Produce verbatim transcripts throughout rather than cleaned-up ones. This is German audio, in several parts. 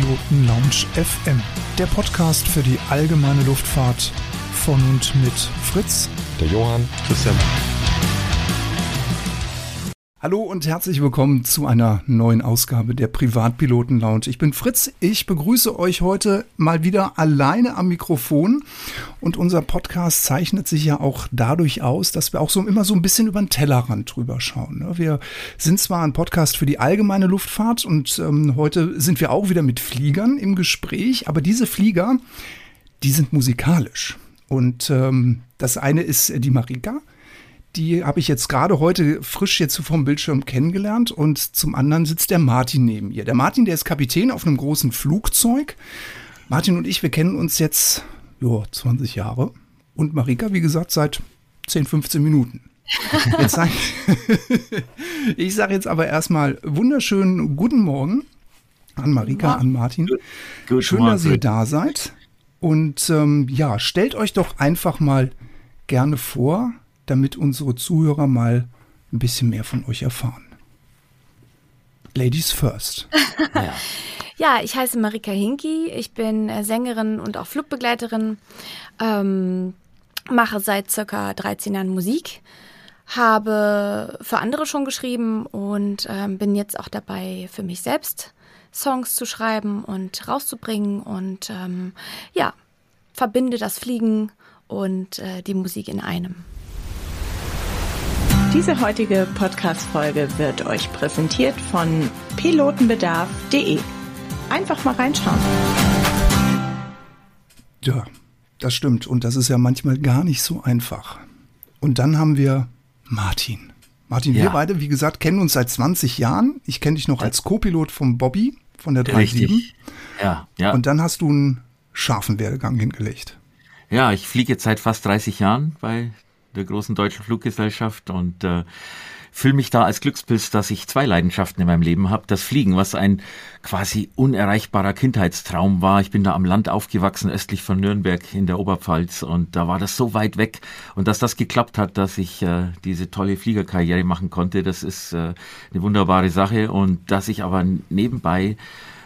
Privatpiloten Lounge F M, der Podcast für die allgemeine Luftfahrt von und mit Fritz, der Johann, Christian. Hallo und herzlich willkommen zu einer neuen Ausgabe der Privatpiloten Lounge. Ich bin Fritz, ich begrüße euch heute mal wieder alleine am Mikrofon, und unser Podcast zeichnet sich ja auch dadurch aus, dass wir auch so immer so ein bisschen über den Tellerrand drüber schauen. Wir sind zwar ein Podcast für die allgemeine Luftfahrt, und heute sind wir auch wieder mit Fliegern im Gespräch, aber diese Flieger, die sind musikalisch, und das eine ist die Marika. Die habe ich jetzt gerade heute frisch jetzt vom Bildschirm kennengelernt, und zum anderen sitzt der Martin neben ihr. Der Martin, der ist Kapitän auf einem großen Flugzeug. Martin und ich, wir kennen uns jetzt jo, zwanzig Jahre, und Marika, wie gesagt, seit zehn, fünfzehn Minuten. Jetzt sag ich, ich sage jetzt aber erstmal wunderschönen guten Morgen an Marika, an Martin. Schön, dass ihr da seid, und ähm, ja, stellt euch doch einfach mal gerne vor, damit unsere Zuhörer mal ein bisschen mehr von euch erfahren. Ladies first. Ja, ja, ich heiße Marika Hinki, ich bin Sängerin und auch Flugbegleiterin, ähm, mache seit circa dreizehn Jahren Musik, habe für andere schon geschrieben und ähm, bin jetzt auch dabei, für mich selbst Songs zu schreiben und rauszubringen, und ähm, ja, verbinde das Fliegen und äh, die Musik in einem. Diese heutige Podcast-Folge wird euch präsentiert von pilotenbedarf punkt de. Einfach mal reinschauen. Ja, das stimmt. Und das ist ja manchmal gar nicht so einfach. Und dann haben wir Martin. Martin, ja. Wir beide, wie gesagt, kennen uns seit zwanzig Jahren. Ich kenne dich noch als Co-Pilot vom Bobby, von der drei sieben. Ja, ja. Und dann hast du einen scharfen Werdegang hingelegt. Ja, ich fliege jetzt seit fast dreißig Jahren bei der großen deutschen Fluggesellschaft, und äh, fühle mich da als Glückspilz, dass ich zwei Leidenschaften in meinem Leben habe. Das Fliegen, was ein quasi unerreichbarer Kindheitstraum war. Ich bin da am Land aufgewachsen, östlich von Nürnberg in der Oberpfalz, und da war das so weit weg. Und dass das geklappt hat, dass ich äh, diese tolle Fliegerkarriere machen konnte, das ist äh, eine wunderbare Sache. Und dass ich aber nebenbei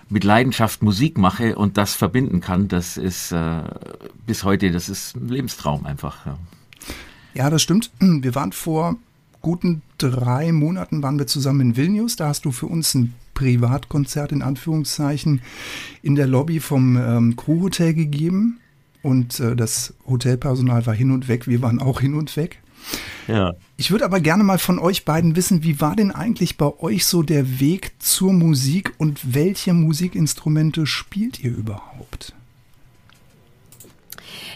mit Leidenschaft Musik mache und das verbinden kann, das ist äh, bis heute, das ist ein Lebenstraum einfach, ja. Ja, das stimmt. Wir waren vor guten drei Monaten waren wir zusammen in Vilnius. Da hast du für uns ein Privatkonzert in Anführungszeichen in der Lobby vom ähm, Crew-Hotel gegeben. Und äh, das Hotelpersonal war hin und weg. Wir waren auch hin und weg. Ja. Ich würde aber gerne mal von euch beiden wissen, wie war denn eigentlich bei euch so der Weg zur Musik, und welche Musikinstrumente spielt ihr überhaupt?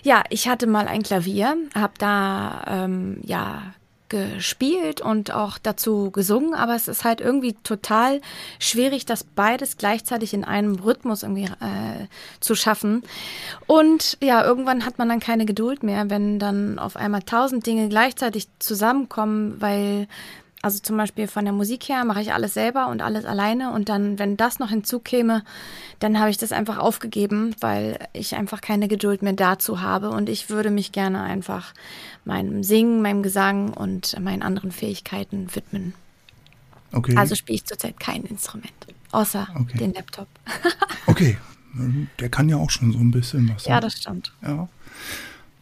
Ja, ich hatte mal ein Klavier, habe da ähm, ja gespielt und auch dazu gesungen, aber es ist halt irgendwie total schwierig, das beides gleichzeitig in einem Rhythmus irgendwie äh, zu schaffen. Und ja, irgendwann hat man dann keine Geduld mehr, wenn dann auf einmal tausend Dinge gleichzeitig zusammenkommen, weil, also zum Beispiel von der Musik her mache ich alles selber und alles alleine, und dann, wenn das noch hinzukäme, dann habe ich das einfach aufgegeben, weil ich einfach keine Geduld mehr dazu habe, und ich würde mich gerne einfach meinem Singen, meinem Gesang und meinen anderen Fähigkeiten widmen. Okay. Also spiele ich zurzeit kein Instrument, außer okay. den Laptop. Okay, der kann ja auch schon so ein bisschen was. Ja, das stimmt. Ja.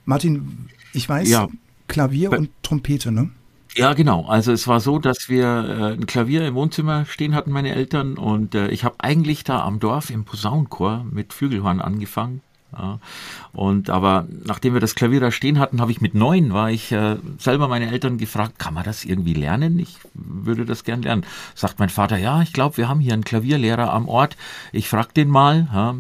Martin, ich weiß, ja. Klavier und Trompete, ne? Ja, genau. Also es war so, dass wir äh, ein Klavier im Wohnzimmer stehen hatten, meine Eltern, und äh, ich habe eigentlich da am Dorf im Posaunenchor mit Flügelhorn angefangen. Ja. Und aber nachdem wir das Klavier da stehen hatten, habe ich mit neun, war ich äh, selber meine Eltern gefragt, kann man das irgendwie lernen? Ich würde das gern lernen. Sagt mein Vater, ja, ich glaube, wir haben hier einen Klavierlehrer am Ort. Ich frag den mal. Ja.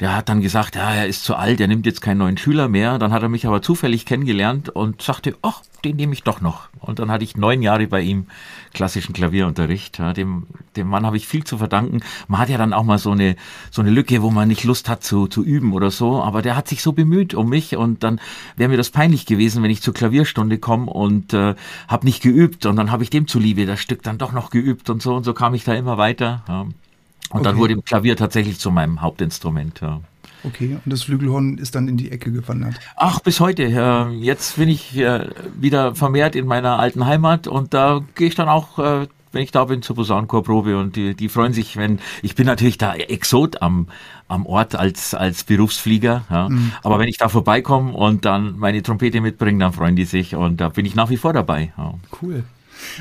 Der hat dann gesagt, ja, er ist zu alt, er nimmt jetzt keinen neuen Schüler mehr. Dann hat er mich aber zufällig kennengelernt und sagte, ach, den nehme ich doch noch. Und dann hatte ich neun Jahre bei ihm klassischen Klavierunterricht. Ja, dem, dem Mann habe ich viel zu verdanken. Man hat ja dann auch mal so eine, so eine Lücke, wo man nicht Lust hat zu, zu üben oder so. Aber der hat sich so bemüht um mich, und dann wäre mir das peinlich gewesen, wenn ich zur Klavierstunde komme und äh, habe nicht geübt. Und dann habe ich dem zuliebe das Stück dann doch noch geübt und so. Und so kam ich da immer weiter. Ja. Und okay. dann wurde Klavier tatsächlich zu meinem Hauptinstrument, ja. Okay, und das Flügelhorn ist dann in die Ecke gewandert? Ach, bis heute. Äh, jetzt bin ich äh, wieder vermehrt in meiner alten Heimat, und da gehe ich dann auch äh, wenn ich da bin zur Posaunenchorprobe, und die, die freuen sich, wenn, ich bin natürlich da Exot am, am Ort als, als Berufsflieger, ja. Mhm. Aber wenn ich da vorbeikomme und dann meine Trompete mitbringe, dann freuen die sich, und da bin ich nach wie vor dabei. Ja. Cool.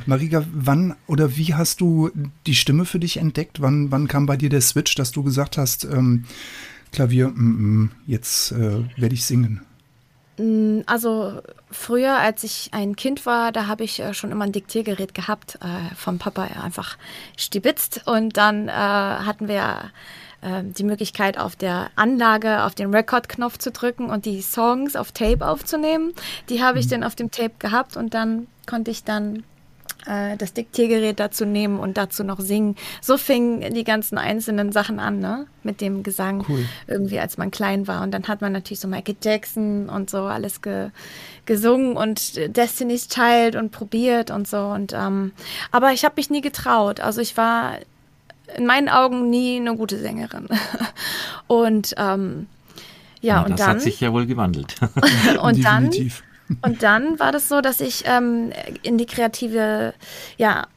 Marika, wann oder wie hast du die Stimme für dich entdeckt? Wann, wann kam bei dir der Switch, dass du gesagt hast, ähm, Klavier, mm, mm, jetzt äh, werde ich singen? Also früher, als ich ein Kind war, da habe ich äh, schon immer ein Diktiergerät gehabt, äh, vom Papa einfach stibitzt. Und dann äh, hatten wir äh, die Möglichkeit, auf der Anlage auf den Rekordknopf zu drücken und die Songs auf Tape aufzunehmen. Die habe ich mhm. dann auf dem Tape gehabt, und dann konnte ich dann das Diktiergerät dazu nehmen und dazu noch singen. So fingen die ganzen einzelnen Sachen an, ne? Mit dem Gesang, cool. Irgendwie, als man klein war. Und dann hat man natürlich so Michael Jackson und so alles ge- gesungen und Destiny's Child und probiert und so. Und ähm, aber ich habe mich nie getraut. Also ich war in meinen Augen nie eine gute Sängerin. Und ähm, ja, ja, und das dann hat sich ja wohl gewandelt. Und dann Und dann war das so, dass ich ähm, in die kreative ja,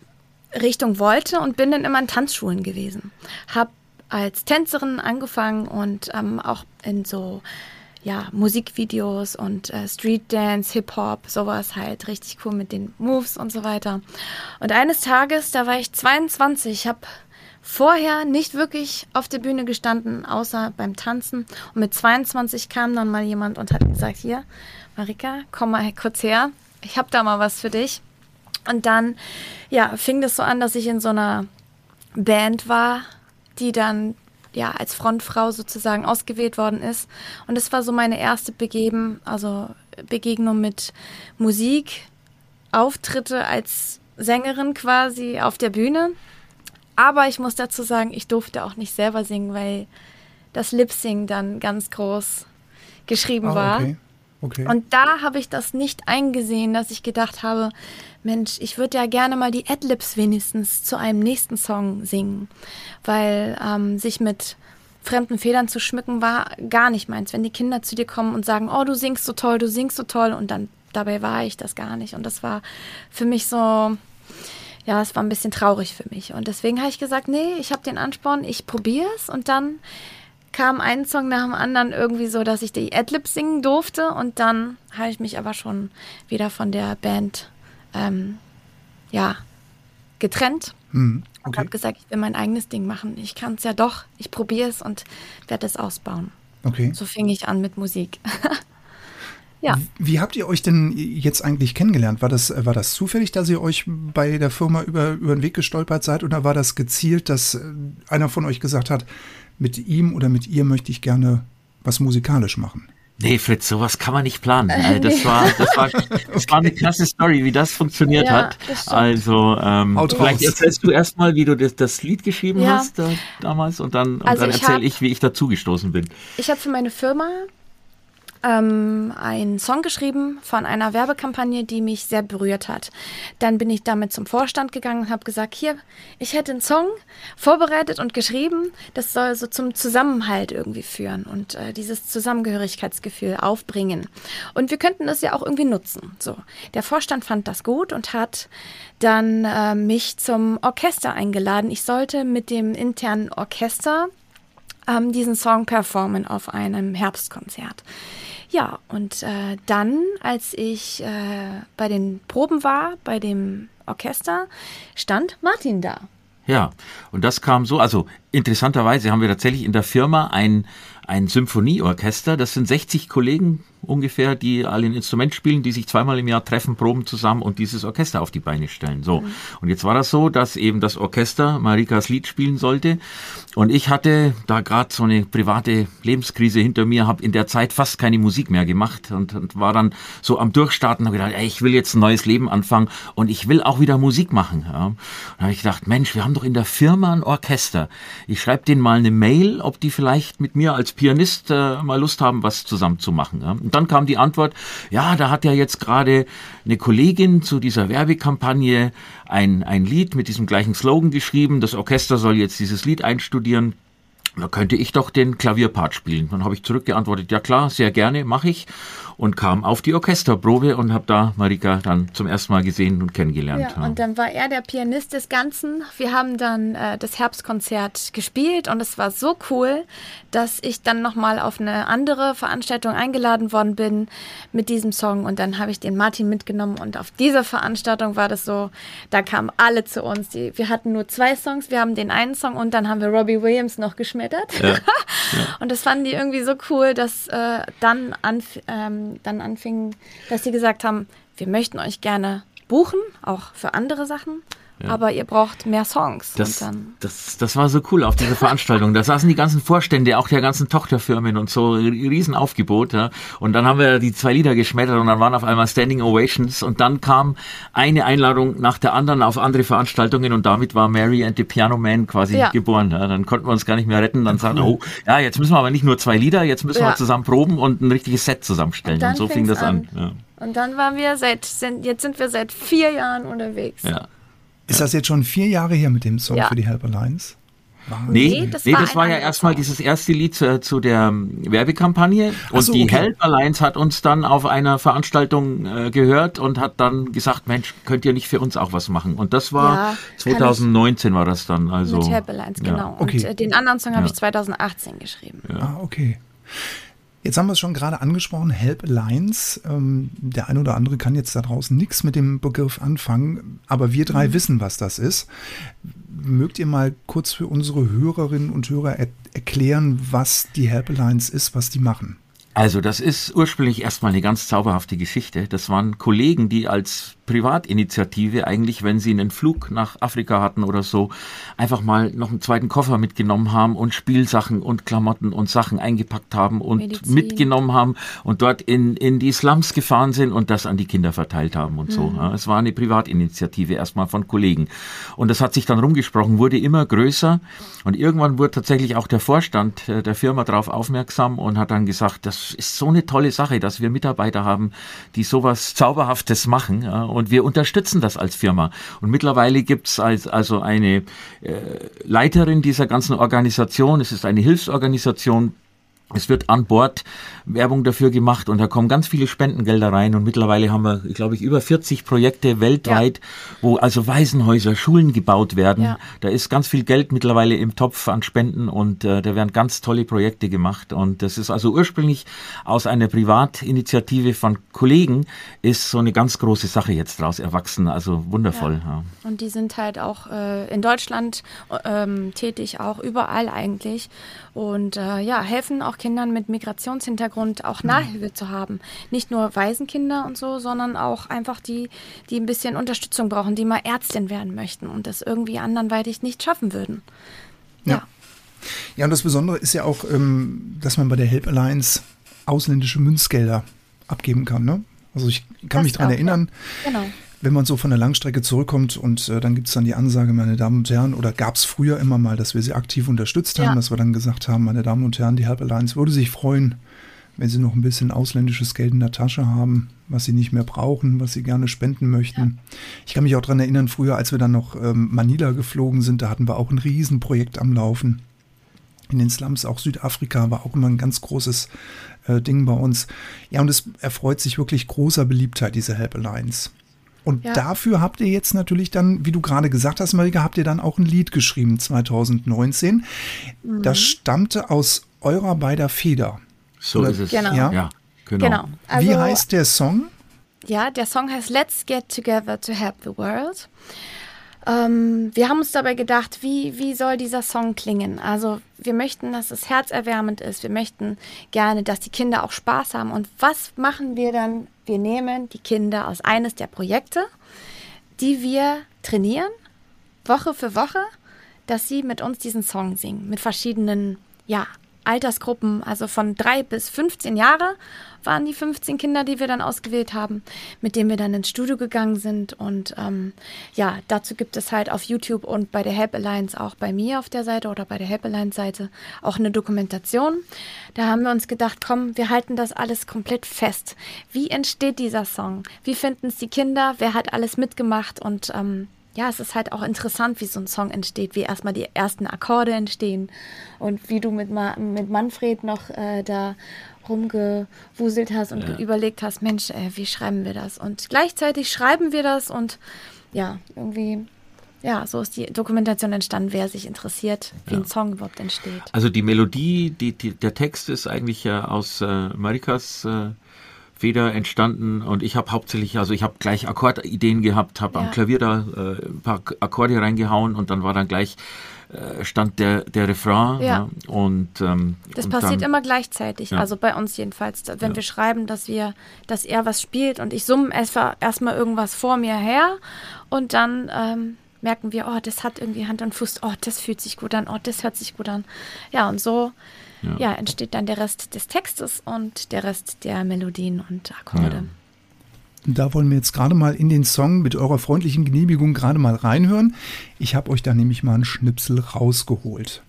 Richtung wollte und bin dann immer in Tanzschulen gewesen. Habe als Tänzerin angefangen und ähm, auch in so ja, Musikvideos und äh, Streetdance, Hip-Hop, sowas halt. Richtig cool mit den Moves und so weiter. Und eines Tages, da war ich zweiundzwanzig, habe vorher nicht wirklich auf der Bühne gestanden, außer beim Tanzen. Und mit zweiundzwanzig kam dann mal jemand und hat gesagt, hier, Marika, komm mal kurz her, ich habe da mal was für dich. Und dann ja, fing das so an, dass ich in so einer Band war, die dann ja als Frontfrau sozusagen ausgewählt worden ist. Und das war so meine erste Begeben, also Begegnung mit Musik, Auftritte als Sängerin quasi auf der Bühne. Aber ich muss dazu sagen, ich durfte auch nicht selber singen, weil das Lip-Sing dann ganz groß geschrieben ah, war. Okay. Okay. Und da habe ich das nicht eingesehen, dass ich gedacht habe, Mensch, ich würde ja gerne mal die Ad-Libs wenigstens zu einem nächsten Song singen. Weil ähm, sich mit fremden Federn zu schmücken war gar nicht meins. Wenn die Kinder zu dir kommen und sagen, oh, du singst so toll, du singst so toll. Und dann dabei war ich das gar nicht. Und das war für mich so, ja, es war ein bisschen traurig für mich. Und deswegen habe ich gesagt, nee, ich habe den Ansporn, ich probiere es. Und dann kam ein Song nach dem anderen irgendwie so, dass ich die Ad-Libs singen durfte, und dann habe ich mich aber schon wieder von der Band ähm, ja, getrennt hm, okay. und habe gesagt, ich will mein eigenes Ding machen. Ich kann es ja doch, ich probiere es und werde es ausbauen. Okay. So fing ich an mit Musik. Ja. Wie habt ihr euch denn jetzt eigentlich kennengelernt? War das, war das zufällig, dass ihr euch bei der Firma über, über den Weg gestolpert seid, oder war das gezielt, dass einer von euch gesagt hat, mit ihm oder mit ihr möchte ich gerne was musikalisch machen? Nee, Fritz, sowas kann man nicht planen. Äh, das nee. war, das war, das okay. war eine klasse Story, wie das funktioniert ja, hat. Das also, ähm, vielleicht erzählst du erstmal, wie du das, das Lied geschrieben ja. hast da, damals, und dann, und also dann erzähle ich, wie ich dazugestoßen bin. Ich habe für meine Firma ähm, einen Song geschrieben von einer Werbekampagne, die mich sehr berührt hat. Dann bin ich damit zum Vorstand gegangen und habe gesagt, hier, ich hätte einen Song vorbereitet und geschrieben, das soll so zum Zusammenhalt irgendwie führen und äh, dieses Zusammengehörigkeitsgefühl aufbringen. Und wir könnten das ja auch irgendwie nutzen. So, der Vorstand fand das gut und hat dann äh, mich zum Orchester eingeladen. Ich sollte mit dem internen Orchester ähm, diesen Song performen auf einem Herbstkonzert. Ja, und äh, dann, als ich äh, bei den Proben war, bei dem Orchester, stand Martin da. Ja, und das kam so, also interessanterweise haben wir tatsächlich in der Firma ein, ein Symphonieorchester, das sind sechzig Kollegen ungefähr, die alle ein Instrument spielen, die sich zweimal im Jahr treffen, proben zusammen und dieses Orchester auf die Beine stellen. So. Mhm. Und jetzt war das so, dass eben das Orchester Marikas Lied spielen sollte, und ich hatte da gerade so eine private Lebenskrise hinter mir, habe in der Zeit fast keine Musik mehr gemacht und, und war dann so am Durchstarten, habe gedacht, ey, ich will jetzt ein neues Leben anfangen und ich will auch wieder Musik machen. Ja. Und habe ich gedacht, Mensch, wir haben doch in der Firma ein Orchester. Ich schreibe denen mal eine Mail, ob die vielleicht mit mir als Pianist äh, mal Lust haben, was zusammen zu machen. Ja. Und dann kam die Antwort, ja, da hat ja jetzt gerade eine Kollegin zu dieser Werbekampagne ein, ein Lied mit diesem gleichen Slogan geschrieben. Das Orchester soll jetzt dieses Lied einstudieren. da könnte ich doch den Klavierpart spielen. Dann habe ich zurückgeantwortet, ja klar, sehr gerne, mache ich. Und kam auf die Orchesterprobe und habe da Marika dann zum ersten Mal gesehen und kennengelernt. Ja, ja. Und dann war er der Pianist des Ganzen. Wir haben dann äh, das Herbstkonzert gespielt und es war so cool, dass ich dann nochmal auf eine andere Veranstaltung eingeladen worden bin mit diesem Song. Und dann habe ich den Martin mitgenommen und auf dieser Veranstaltung war das so, da kamen alle zu uns. Die, wir hatten nur zwei Songs, wir haben den einen Song und dann haben wir Robbie Williams noch geschmettert. Ja, ja. Und das fanden die irgendwie so cool, dass äh, dann anf- ähm, dann anfingen, dass sie gesagt haben, wir möchten euch gerne buchen, auch für andere Sachen, ja, aber ihr braucht mehr Songs. Das, und dann das, das war so cool auf dieser Veranstaltung. Da saßen die ganzen Vorstände, auch der ganzen Tochterfirmen und so, riesen Aufgebot. Ja. Und dann haben wir die zwei Lieder geschmettert und dann waren auf einmal Standing Ovations und dann kam eine Einladung nach der anderen auf andere Veranstaltungen und damit war Mary and the Piano Man quasi ja. geboren. Ja. Dann konnten wir uns gar nicht mehr retten. Dann sagten, oh, ja, jetzt müssen wir aber nicht nur zwei Lieder, jetzt müssen ja. wir zusammen proben und ein richtiges Set zusammenstellen. Und, und so fing das an. an. Ja. Und dann waren wir seit, sind, jetzt sind wir seit vier Jahren unterwegs. Ja. Ist das jetzt schon vier Jahre her mit dem Song ja. für die Help Alliance? Nee, nee, das nee, war, das war ja erstmal dieses erste Lied zu, zu der Werbekampagne. Und so, die okay. Help Alliance hat uns dann auf einer Veranstaltung äh, gehört und hat dann gesagt, Mensch, könnt ihr nicht für uns auch was machen? Und das war ja, zwanzig neunzehn war das dann. Also, mit Help Alliance, ja. genau. Okay. Und äh, den anderen Song ja. habe ich zwanzig achtzehn geschrieben. Ja. Ah, okay. Jetzt haben wir es schon gerade angesprochen, Help Alliance. Ähm, der ein oder andere kann jetzt da draußen nichts mit dem Begriff anfangen, aber wir drei mhm. wissen, was das ist. Mögt ihr mal kurz für unsere Hörerinnen und Hörer er- erklären, was die Help Alliance ist, was die machen? Also das ist ursprünglich erstmal eine ganz zauberhafte Geschichte. Das waren Kollegen, die als Privatinitiative eigentlich, wenn sie einen Flug nach Afrika hatten oder so, einfach mal noch einen zweiten Koffer mitgenommen haben und Spielsachen und Klamotten und Sachen eingepackt haben und Medizin mitgenommen haben und dort in, in die Slums gefahren sind und das an die Kinder verteilt haben und mhm. so. Ja, es war eine Privatinitiative erstmal von Kollegen. Und das hat sich dann rumgesprochen, wurde immer größer und irgendwann wurde tatsächlich auch der Vorstand der Firma darauf aufmerksam und hat dann gesagt, das ist so eine tolle Sache, dass wir Mitarbeiter haben, die sowas Zauberhaftes machen, ja, und wir unterstützen das als Firma. Und mittlerweile gibt es als, also eine äh, Leiterin dieser ganzen Organisation, es ist eine Hilfsorganisation. Es wird an Bord Werbung dafür gemacht und da kommen ganz viele Spendengelder rein und mittlerweile haben wir, glaube ich, über vierzig Projekte weltweit, ja. wo also Waisenhäuser, Schulen gebaut werden. Ja. Da ist ganz viel Geld mittlerweile im Topf an Spenden und äh, da werden ganz tolle Projekte gemacht und das ist also ursprünglich aus einer Privatinitiative von Kollegen ist so eine ganz große Sache jetzt draus erwachsen, also wundervoll. Ja. Ja. Und die sind halt auch äh, in Deutschland ähm, tätig, auch überall eigentlich und äh, ja, helfen auch Kindern mit Migrationshintergrund auch Nachhilfe zu haben. Nicht nur Waisenkinder und so, sondern auch einfach die, die ein bisschen Unterstützung brauchen, die mal Ärztin werden möchten und das irgendwie anderweitig nicht schaffen würden. Ja. Ja, ja und das Besondere ist ja auch, ähm, dass man bei der Help Alliance ausländische Münzgelder abgeben kann. Ne? Also ich kann das mich daran erinnern, ja. genau. wenn man so von der Langstrecke zurückkommt und äh, dann gibt es dann die Ansage, meine Damen und Herren, oder gab es früher immer mal, dass wir sie aktiv unterstützt haben, ja. dass wir dann gesagt haben, meine Damen und Herren, die Help Alliance würde sich freuen, wenn sie noch ein bisschen ausländisches Geld in der Tasche haben, was sie nicht mehr brauchen, was sie gerne spenden möchten. Ja. Ich kann mich auch daran erinnern, früher, als wir dann noch ähm, Manila geflogen sind, da hatten wir auch ein Riesenprojekt am Laufen. In den Slums, auch Südafrika, war auch immer ein ganz großes äh, Ding bei uns. Ja, und es erfreut sich wirklich großer Beliebtheit, diese Help Alliance. Und ja. dafür habt ihr jetzt natürlich dann, wie du gerade gesagt hast, Marika, habt ihr dann auch ein Lied geschrieben zwanzig neunzehn. Mhm. Das stammte aus eurer beider Feder. So Oder, ist es. Genau. Ja? Ja, genau. genau. Also, wie heißt der Song? Ja, der Song heißt Let's Get Together to Help the World. Ähm, wir haben uns dabei gedacht, wie, wie soll dieser Song klingen? Also wir möchten, dass es herzerwärmend ist. Wir möchten gerne, dass die Kinder auch Spaß haben. Und was machen wir dann? Wir nehmen die Kinder aus eines der Projekte, die wir trainieren, Woche für Woche, dass sie mit uns diesen Song singen, mit verschiedenen ja, Altersgruppen, also von drei bis fünfzehn Jahre waren die fünfzehn Kinder, die wir dann ausgewählt haben, mit denen wir dann ins Studio gegangen sind und ähm, ja, dazu gibt es halt auf YouTube und bei der Help Alliance auch bei mir auf der Seite oder bei der Help Alliance Seite auch eine Dokumentation. Da haben wir uns gedacht, komm, wir halten das alles komplett fest. Wie entsteht dieser Song? Wie finden es die Kinder? Wer hat alles mitgemacht? Und ähm, ja, es ist halt auch interessant, wie so ein Song entsteht, wie erstmal die ersten Akkorde entstehen und wie du mit, Ma- mit Manfred noch äh, da rumgewuselt hast und ja. überlegt hast, Mensch, ey, wie schreiben wir das? Und gleichzeitig schreiben wir das und ja, irgendwie, ja, so ist die Dokumentation entstanden, wer sich interessiert, wie ja. ein Song überhaupt entsteht. Also die Melodie, die, die, der Text ist eigentlich ja aus äh, Marikas äh Feder entstanden und ich habe hauptsächlich, also ich habe gleich Akkordideen gehabt, habe ja. am Klavier da äh, ein paar Akkorde reingehauen und dann war dann gleich, äh, stand der, der Refrain. Ja. Ja, und, ähm, das und passiert dann immer gleichzeitig, ja. also bei uns jedenfalls, wenn ja. wir schreiben, dass wir, dass er was spielt und ich summe erstmal erst irgendwas vor mir her und dann ähm, merken wir, oh, das hat irgendwie Hand und Fuß, oh, das fühlt sich gut an, oh, das hört sich gut an. Ja, und so Ja. ja, entsteht dann der Rest des Textes und der Rest der Melodien und Akkorde. Ja. Da wollen wir jetzt gerade mal in den Song mit eurer freundlichen Genehmigung gerade mal reinhören. Ich habe euch da nämlich mal einen Schnipsel rausgeholt.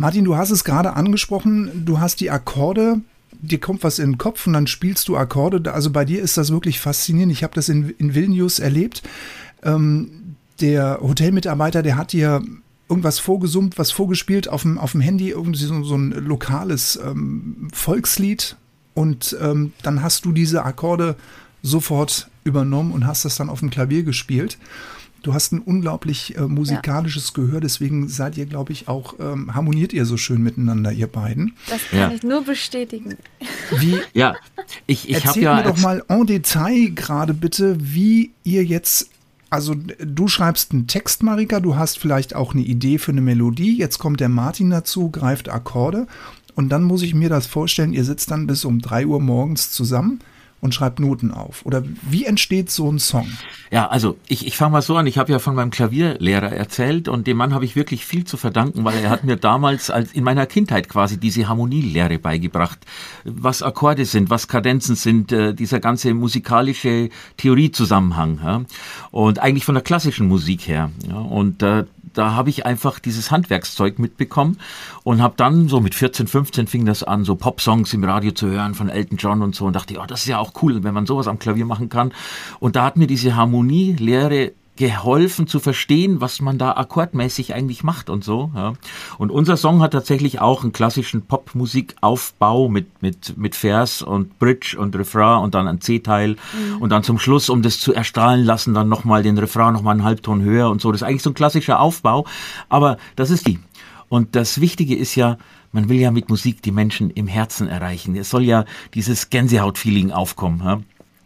Martin, du hast es gerade angesprochen, du hast die Akkorde, dir kommt was in den Kopf und dann spielst du Akkorde. Also bei dir ist das wirklich faszinierend. Ich habe das in, in Vilnius erlebt. Ähm, der Hotelmitarbeiter, der hat dir irgendwas vorgesummt, was vorgespielt auf dem, auf dem Handy, irgendwie so, so ein lokales ähm, Volkslied. Und ähm, dann hast du diese Akkorde sofort übernommen und hast das dann auf dem Klavier gespielt. Du hast ein unglaublich äh, musikalisches ja. Gehör, deswegen seid ihr, glaube ich, auch, ähm, harmoniert ihr so schön miteinander, ihr beiden. Das kann ja. ich nur bestätigen. Wie, ja, ich, ich erzähl mir ja doch mal en Detail gerade bitte, wie ihr jetzt, also du schreibst einen Text, Marika, du hast vielleicht auch eine Idee für eine Melodie, jetzt kommt der Martin dazu, greift Akkorde und dann muss ich mir das vorstellen, ihr sitzt dann bis um drei Uhr morgens zusammen und schreibt Noten auf. Oder wie entsteht so ein Song? Ja, also ich, ich fange mal so an. Ich habe ja von meinem Klavierlehrer erzählt und dem Mann habe ich wirklich viel zu verdanken, weil er hat mir damals als in meiner Kindheit quasi diese Harmonielehre beigebracht, was Akkorde sind, was Kadenzen sind, äh, dieser ganze musikalische Theoriezusammenhang. Ja? Und eigentlich von der klassischen Musik her. Ja? Und äh, da habe ich einfach dieses Handwerkszeug mitbekommen und habe dann so mit vierzehn, fünfzehn fing das an, so Popsongs im Radio zu hören von Elton John und so und dachte, ja, oh, das ist ja auch cool, wenn man sowas am Klavier machen kann. Und da hat mir diese Harmonielehre geholfen zu verstehen, was man da akkordmäßig eigentlich macht und so. Ja. Und unser Song hat tatsächlich auch einen klassischen Popmusikaufbau mit mit mit Vers und Bridge und Refrain und dann ein C-Teil mhm. und dann zum Schluss, um das zu erstrahlen lassen, dann nochmal den Refrain, nochmal einen Halbton höher und so. Das ist eigentlich so ein klassischer Aufbau, aber das ist die. Und das Wichtige ist ja, man will ja mit Musik die Menschen im Herzen erreichen. Es soll ja dieses Gänsehaut-Feeling aufkommen, ja.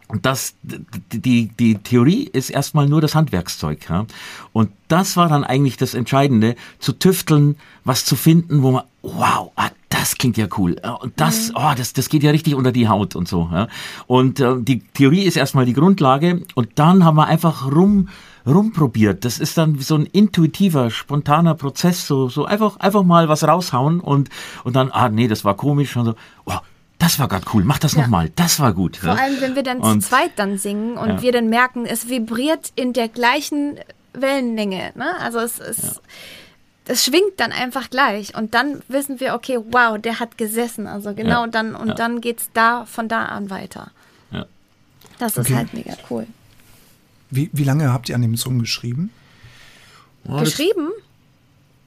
Und das, die, die Theorie ist erstmal nur das Handwerkszeug. Ja? Und das war dann eigentlich das Entscheidende, zu tüfteln, was zu finden, wo man, wow, ah, das klingt ja cool. Und das, oh, das, das geht ja richtig unter die Haut und so. Ja? Und äh, die Theorie ist erstmal die Grundlage. Und dann haben wir einfach rum, rumprobiert. Das ist dann so ein intuitiver, spontaner Prozess. So, so einfach, einfach mal was raushauen und, und dann, ah, nee, das war komisch. Und so, oh, das war gerade cool, mach das ja. nochmal, das war gut. Vor ja. allem, wenn wir dann und, zu zweit dann singen und ja. wir dann merken, es vibriert in der gleichen Wellenlänge. Ne? Also es ist, ja. das schwingt dann einfach gleich und dann wissen wir, okay, wow, der hat gesessen, also genau ja, dann und ja. dann geht's da von da an weiter. Ja. Das okay. ist halt mega cool. Wie, wie lange habt ihr an dem Song geschrieben? Geschrieben?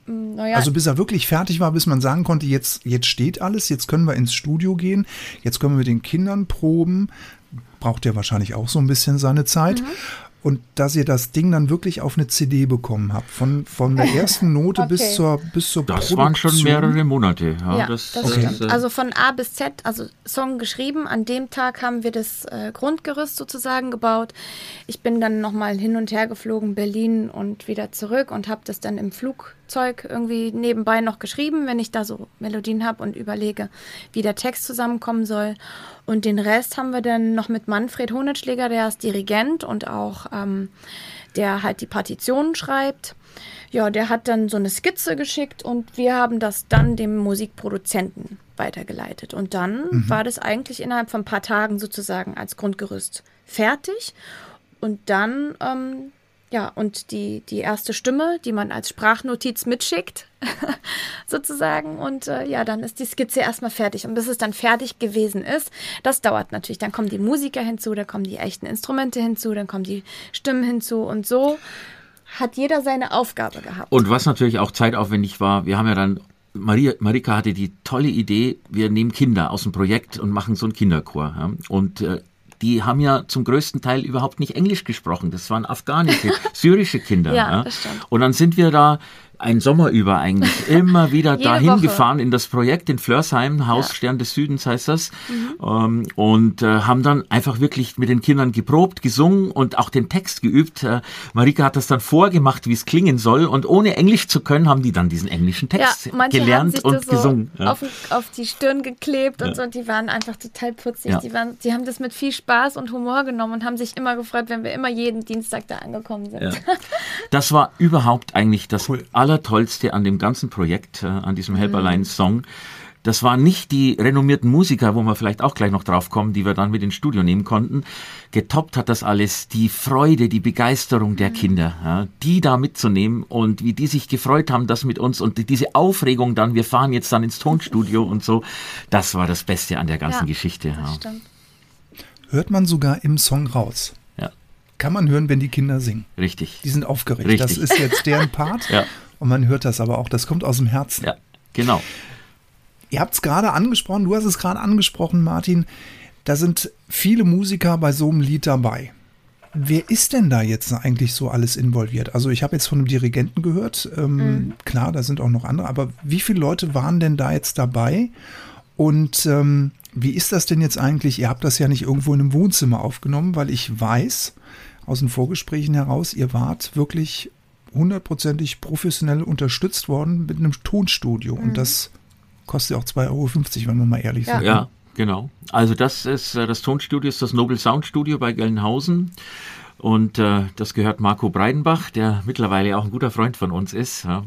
Naja. Also bis er wirklich fertig war, bis man sagen konnte, jetzt, jetzt steht alles, jetzt können wir ins Studio gehen, jetzt können wir mit den Kindern proben, braucht ja wahrscheinlich auch so ein bisschen seine Zeit. Mhm. Und dass ihr das Ding dann wirklich auf eine C D bekommen habt, von, von der ersten Note okay. bis zur, bis zur das Produktion. Das waren schon mehrere Monate. Ja, ja das, das okay. stimmt. Also von A bis Z, also Song geschrieben. An dem Tag haben wir das äh, Grundgerüst sozusagen gebaut. Ich bin dann nochmal hin und her geflogen, Berlin und wieder zurück und habe das dann im Flugzeug irgendwie nebenbei noch geschrieben, wenn ich da so Melodien habe und überlege, wie der Text zusammenkommen soll. Und den Rest haben wir dann noch mit Manfred Honetschläger, der ist Dirigent und auch ähm, der halt die Partitionen schreibt. Ja, der hat dann so eine Skizze geschickt und wir haben das dann dem Musikproduzenten weitergeleitet. Und dann mhm. war das eigentlich innerhalb von ein paar Tagen sozusagen als Grundgerüst fertig. Und dann, ähm, ja, und die, die erste Stimme, die man als Sprachnotiz mitschickt, sozusagen. Und äh, ja, dann ist die Skizze erstmal fertig. Und bis es dann fertig gewesen ist, das dauert natürlich. Dann kommen die Musiker hinzu, dann kommen die echten Instrumente hinzu, dann kommen die Stimmen hinzu. Und so hat jeder seine Aufgabe gehabt. Und was natürlich auch zeitaufwendig war, wir haben ja dann, Maria, Marika hatte die tolle Idee, wir nehmen Kinder aus dem Projekt und machen so einen Kinderchor. Ja? Und äh, die haben ja zum größten Teil überhaupt nicht Englisch gesprochen. Das waren afghanische, syrische Kinder. Ja, ja. Und dann sind wir da einen Sommer über eigentlich immer wieder dahin Woche. gefahren in das Projekt in Flörsheim, Haus ja. Stern des Südens heißt das. Mhm. Ähm, und äh, haben dann einfach wirklich mit den Kindern geprobt, gesungen und auch den Text geübt. Äh, Marika hat das dann vorgemacht, wie es klingen soll. Und ohne Englisch zu können, haben die dann diesen englischen Text ja, gelernt und so gesungen. Ja. Auf, auf die Stirn geklebt ja. und so. Und die waren einfach total putzig. Ja. Die, waren, die haben das mit viel Spaß und Humor genommen und haben sich immer gefreut, wenn wir immer jeden Dienstag da angekommen sind. Ja. Das war überhaupt eigentlich das cool. Allertollste an dem ganzen Projekt, äh, an diesem Help Alliance Song. Das waren nicht die renommierten Musiker, wo wir vielleicht auch gleich noch drauf kommen, die wir dann mit ins Studio nehmen konnten. Getoppt hat das alles die Freude, die Begeisterung der mhm. Kinder, ja, die da mitzunehmen und wie die sich gefreut haben, das mit uns und diese Aufregung dann, wir fahren jetzt dann ins Tonstudio und so, das war das Beste an der ganzen ja, Geschichte. Das ja. stimmt. Hört man sogar im Song raus. Ja. Kann man hören, wenn die Kinder singen. Richtig. Die sind aufgeregt. Richtig. Das ist jetzt deren Part. Ja. Und man hört das aber auch, das kommt aus dem Herzen. Ja, genau. Ihr habt es gerade angesprochen, du hast es gerade angesprochen, Martin, da sind viele Musiker bei so einem Lied dabei. Wer ist denn da jetzt eigentlich so alles involviert? Also ich habe jetzt von einem Dirigenten gehört, ähm, mhm. klar, da sind auch noch andere, aber wie viele Leute waren denn da jetzt dabei? Und ähm, wie ist das denn jetzt eigentlich? Ihr habt das ja nicht irgendwo in einem Wohnzimmer aufgenommen, weil ich weiß, aus den Vorgesprächen heraus, ihr wart wirklich hundertprozentig professionell unterstützt worden mit einem Tonstudio. Mhm. Und das kostet auch zwei Euro fünfzig, wenn wir mal ehrlich sind. Ja, ja, genau. Also das ist das Tonstudio, ist das Nobel Sound Studio bei Gelnhausen. Und äh, das gehört Marco Breidenbach, der mittlerweile auch ein guter Freund von uns ist. Ja.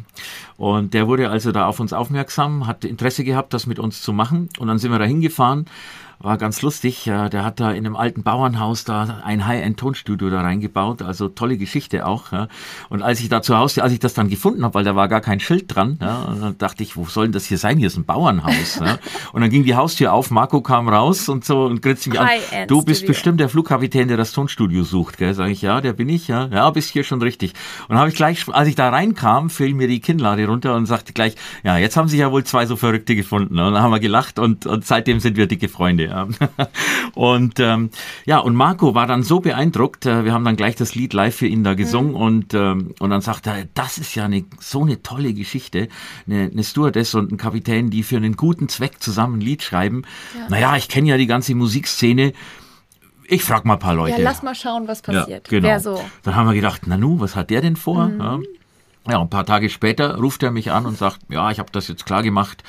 Und der wurde also da auf uns aufmerksam, hat Interesse gehabt, das mit uns zu machen. Und dann sind wir da hingefahren. War ganz lustig, ja, der hat da in einem alten Bauernhaus da ein High-End-Tonstudio da reingebaut, also tolle Geschichte auch. Ja. Und als ich da zu Hause, als ich das dann gefunden habe, weil da war gar kein Schild dran, ja, dann dachte ich, wo soll denn das hier sein? Hier ist ein Bauernhaus. Ja. Und dann ging die Haustür auf, Marco kam raus und so und grinste mich an, du bist bestimmt der Flugkapitän, der das Tonstudio sucht, gell? Sag ich, ja, der bin ich, ja, ja, bist hier schon richtig. Und habe ich gleich, als ich da reinkam, fiel mir die Kinnlade runter und sagte gleich, ja, jetzt haben sich ja wohl zwei so Verrückte gefunden. Und dann haben wir gelacht und, und seitdem sind wir dicke Freunde. und ähm, ja, und Marco war dann so beeindruckt, äh, wir haben dann gleich das Lied live für ihn da gesungen mhm. und, ähm, und dann sagte er, das ist ja eine, so eine tolle Geschichte, eine, eine Stewardess und ein Kapitän, die für einen guten Zweck zusammen ein Lied schreiben. Ja. Naja, ich kenne ja die ganze Musikszene, ich frage mal ein paar Leute. Ja, lass mal schauen, was passiert. Ja, genau. Wer so? Dann haben wir gedacht, nanu, was hat der denn vor? Mhm. Ja. Ja, ein paar Tage später ruft er mich an und sagt, ja, ich habe das jetzt klar gemacht.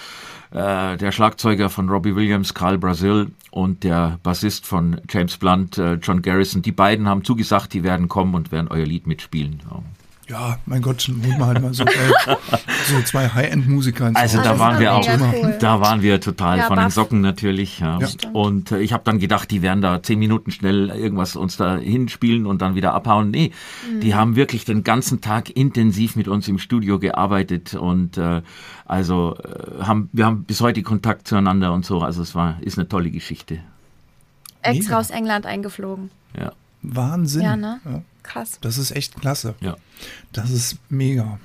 Äh, der Schlagzeuger von Robbie Williams, Carl Brazil, und der Bassist von James Blunt, äh, John Garrison, die beiden haben zugesagt, die werden kommen und werden euer Lied mitspielen. Ja. Ja, mein Gott, holen wir halt mal so, äh, so zwei High-End-Musiker. Also da waren wir auch, cool. da waren wir total ja, von Buff. den Socken natürlich. Ja. Ja. Und äh, ich habe dann gedacht, die werden da zehn Minuten schnell irgendwas uns da hinspielen und dann wieder abhauen. Nee, mhm. die haben wirklich den ganzen Tag intensiv mit uns im Studio gearbeitet und äh, also äh, haben wir haben bis heute Kontakt zueinander und so. Also es war ist eine tolle Geschichte. Extra aus England eingeflogen. Ja. Wahnsinn. Ja, ne? Ja. Krass. Das ist echt klasse. Ja. Das ist mega.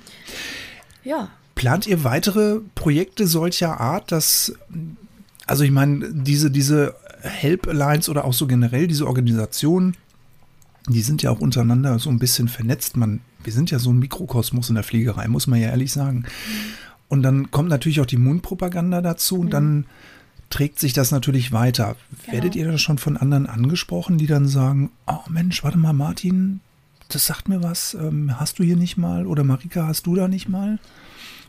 Ja. Plant ihr weitere Projekte solcher Art, dass, also ich meine, diese, diese Help Alliance oder auch so generell diese Organisationen, die sind ja auch untereinander so ein bisschen vernetzt. Man, wir sind ja so ein Mikrokosmos in der Fliegerei, muss man ja ehrlich sagen. Mhm. Und dann kommt natürlich auch die Mundpropaganda dazu und mhm. dann trägt sich das natürlich weiter. Genau. Werdet ihr da schon von anderen angesprochen, die dann sagen, oh Mensch, warte mal, Martin, das sagt mir was, ähm, hast du hier nicht mal oder Marika, hast du da nicht mal?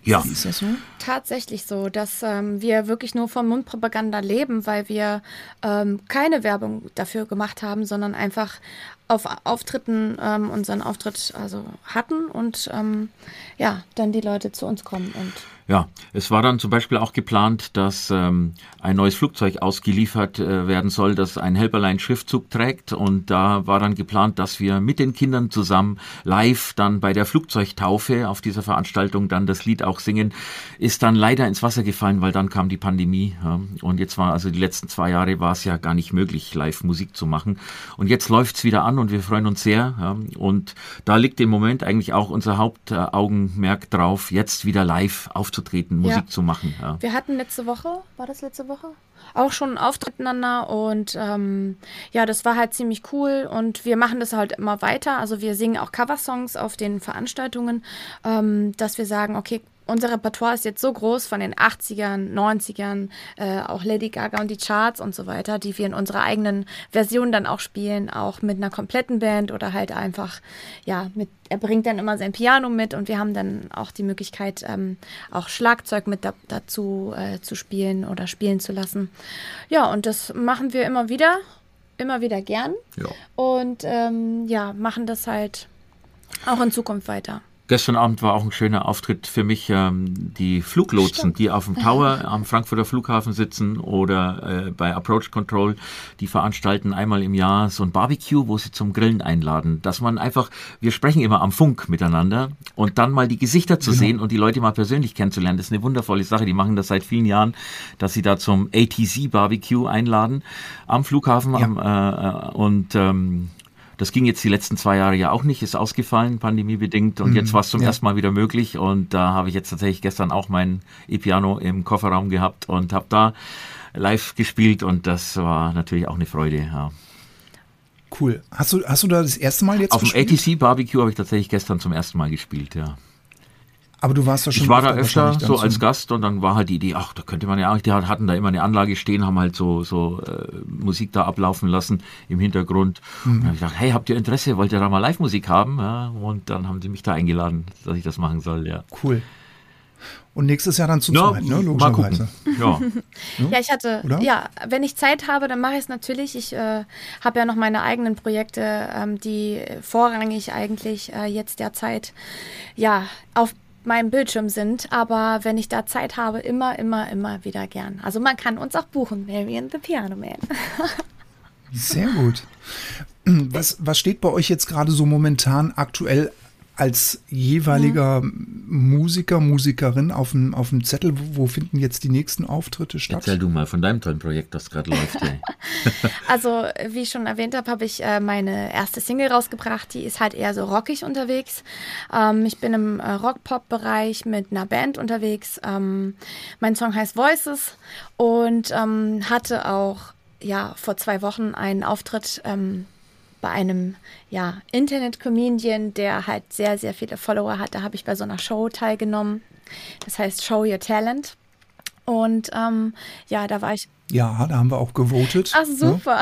Ja. Ist das so? Tatsächlich so, dass ähm, wir wirklich nur von Mundpropaganda leben, weil wir ähm, keine Werbung dafür gemacht haben, sondern einfach auf Auftritten ähm, unseren Auftritt also hatten und ähm, ja, dann die Leute zu uns kommen und ja, es war dann zum Beispiel auch geplant, dass ähm, ein neues Flugzeug ausgeliefert äh, werden soll, das ein Helperlein-Schriftzug trägt und da war dann geplant, dass wir mit den Kindern zusammen live dann bei der Flugzeugtaufe auf dieser Veranstaltung dann das Lied auch singen, ist dann leider ins Wasser gefallen, weil dann kam die Pandemie ja. Und jetzt war also die letzten zwei Jahre war es ja gar nicht möglich, live Musik zu machen und jetzt läuft's wieder an und wir freuen uns sehr ja. Und da liegt im Moment eigentlich auch unser Hauptaugenmerk drauf, jetzt wieder live aufzunehmen. Treten, Musik ja. zu machen. Ja. Wir hatten letzte Woche, war das letzte Woche? Auch schon einen Auftritt miteinander und ähm, ja, das war halt ziemlich cool und wir machen das halt immer weiter. Also wir singen auch Coversongs auf den Veranstaltungen, ähm, dass wir sagen, okay, unser Repertoire ist jetzt so groß von den achtzigern, neunzigern, äh, auch Lady Gaga und die Charts und so weiter, die wir in unserer eigenen Version dann auch spielen, auch mit einer kompletten Band oder halt einfach, ja, mit, er bringt dann immer sein Piano mit und wir haben dann auch die Möglichkeit, ähm, auch Schlagzeug mit da, dazu äh, zu spielen oder spielen zu lassen. Ja, und das machen wir immer wieder, immer wieder gern ja. und ähm, ja, machen das halt auch in Zukunft weiter. Gestern Abend war auch ein schöner Auftritt für mich, ähm, die Fluglotsen, die auf dem Tower am Frankfurter Flughafen sitzen oder äh, bei Approach Control, die veranstalten einmal im Jahr so ein Barbecue, wo sie zum Grillen einladen, dass man einfach, wir sprechen immer am Funk miteinander und dann mal die Gesichter zu genau. sehen und die Leute mal persönlich kennenzulernen, das ist eine wundervolle Sache, die machen das seit vielen Jahren, dass sie da zum A T C Barbecue einladen am Flughafen ja. am, äh, und ähm, das ging jetzt die letzten zwei Jahre ja auch nicht, ist ausgefallen, pandemiebedingt. Und mhm, jetzt war es zum ja. ersten Mal wieder möglich. Und da habe ich jetzt tatsächlich gestern auch mein E-Piano im Kofferraum gehabt und habe da live gespielt. Und das war natürlich auch eine Freude. Ja. Cool. Hast du, hast du da das erste Mal jetzt auf gespielt? Auf dem A T C Barbecue habe ich tatsächlich gestern zum ersten Mal gespielt, ja. Aber du warst da schon. Ich war da öfter so als so. Gast und dann war halt die Idee, ach, da könnte man ja auch, die hatten da immer eine Anlage stehen, haben halt so, so äh, Musik da ablaufen lassen im Hintergrund. Mhm. Und dann habe ich gedacht, hey, habt ihr Interesse, wollt ihr da mal Live-Musik haben? Ja, und dann haben sie mich da eingeladen, dass ich das machen soll, ja. Cool. Und nächstes Jahr dann zu zweit, no, ne? Logischerweise. Ja. ja, ich hatte, Oder? ja, wenn ich Zeit habe, dann mache ich es natürlich. Ich äh, habe ja noch meine eigenen Projekte, ähm, die vorrangig eigentlich äh, jetzt derzeit, ja, auf meinem Bildschirm sind, aber wenn ich da Zeit habe, immer, immer, immer wieder gern. Also man kann uns auch buchen, Mary and the Piano Man. Sehr gut. Was, was steht bei euch jetzt gerade so momentan aktuell als jeweiliger mhm. Musiker, Musikerin auf dem, auf dem Zettel? Wo, wo finden jetzt die nächsten Auftritte statt? Erzähl du mal von deinem tollen Projekt, das gerade läuft. Ey. Also, wie ich schon erwähnt habe, habe ich äh, meine erste Single rausgebracht. Die ist halt eher so rockig unterwegs. Ähm, ich bin im äh, Rock-Pop-Bereich mit einer Band unterwegs. Ähm, mein Song heißt Voices und ähm, hatte auch ja, vor zwei Wochen einen Auftritt ähm, bei einem ja, Internet-Comedian, der halt sehr, sehr viele Follower hat. Da habe ich bei so einer Show teilgenommen. Das heißt Show Your Talent. Und ähm, ja, da war ich Ja, da haben wir auch gewotet. Ach, super.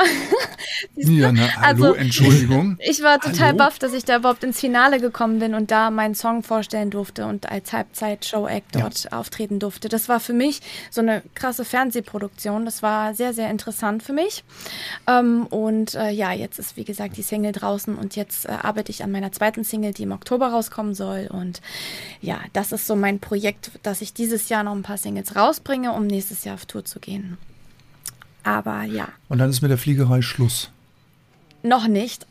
Ja, ja na, hallo, also, Entschuldigung. Ich war total hallo? baff, dass ich da überhaupt ins Finale gekommen bin und da meinen Song vorstellen durfte und als Halbzeit-Show-Act dort ja. auftreten durfte. Das war für mich so eine krasse Fernsehproduktion. Das war sehr, sehr interessant für mich. Ähm, und äh, ja, jetzt ist, wie gesagt, die Single draußen und jetzt äh, arbeite ich an meiner zweiten Single, die im Oktober rauskommen soll. Und ja, das ist so mein Projekt, dass ich dieses Jahr noch ein paar Singles rausbringe, um nächstes Jahr auf Tour zu gehen. Aber ja. Und dann ist mit der Fliegerei Schluss. Noch nicht.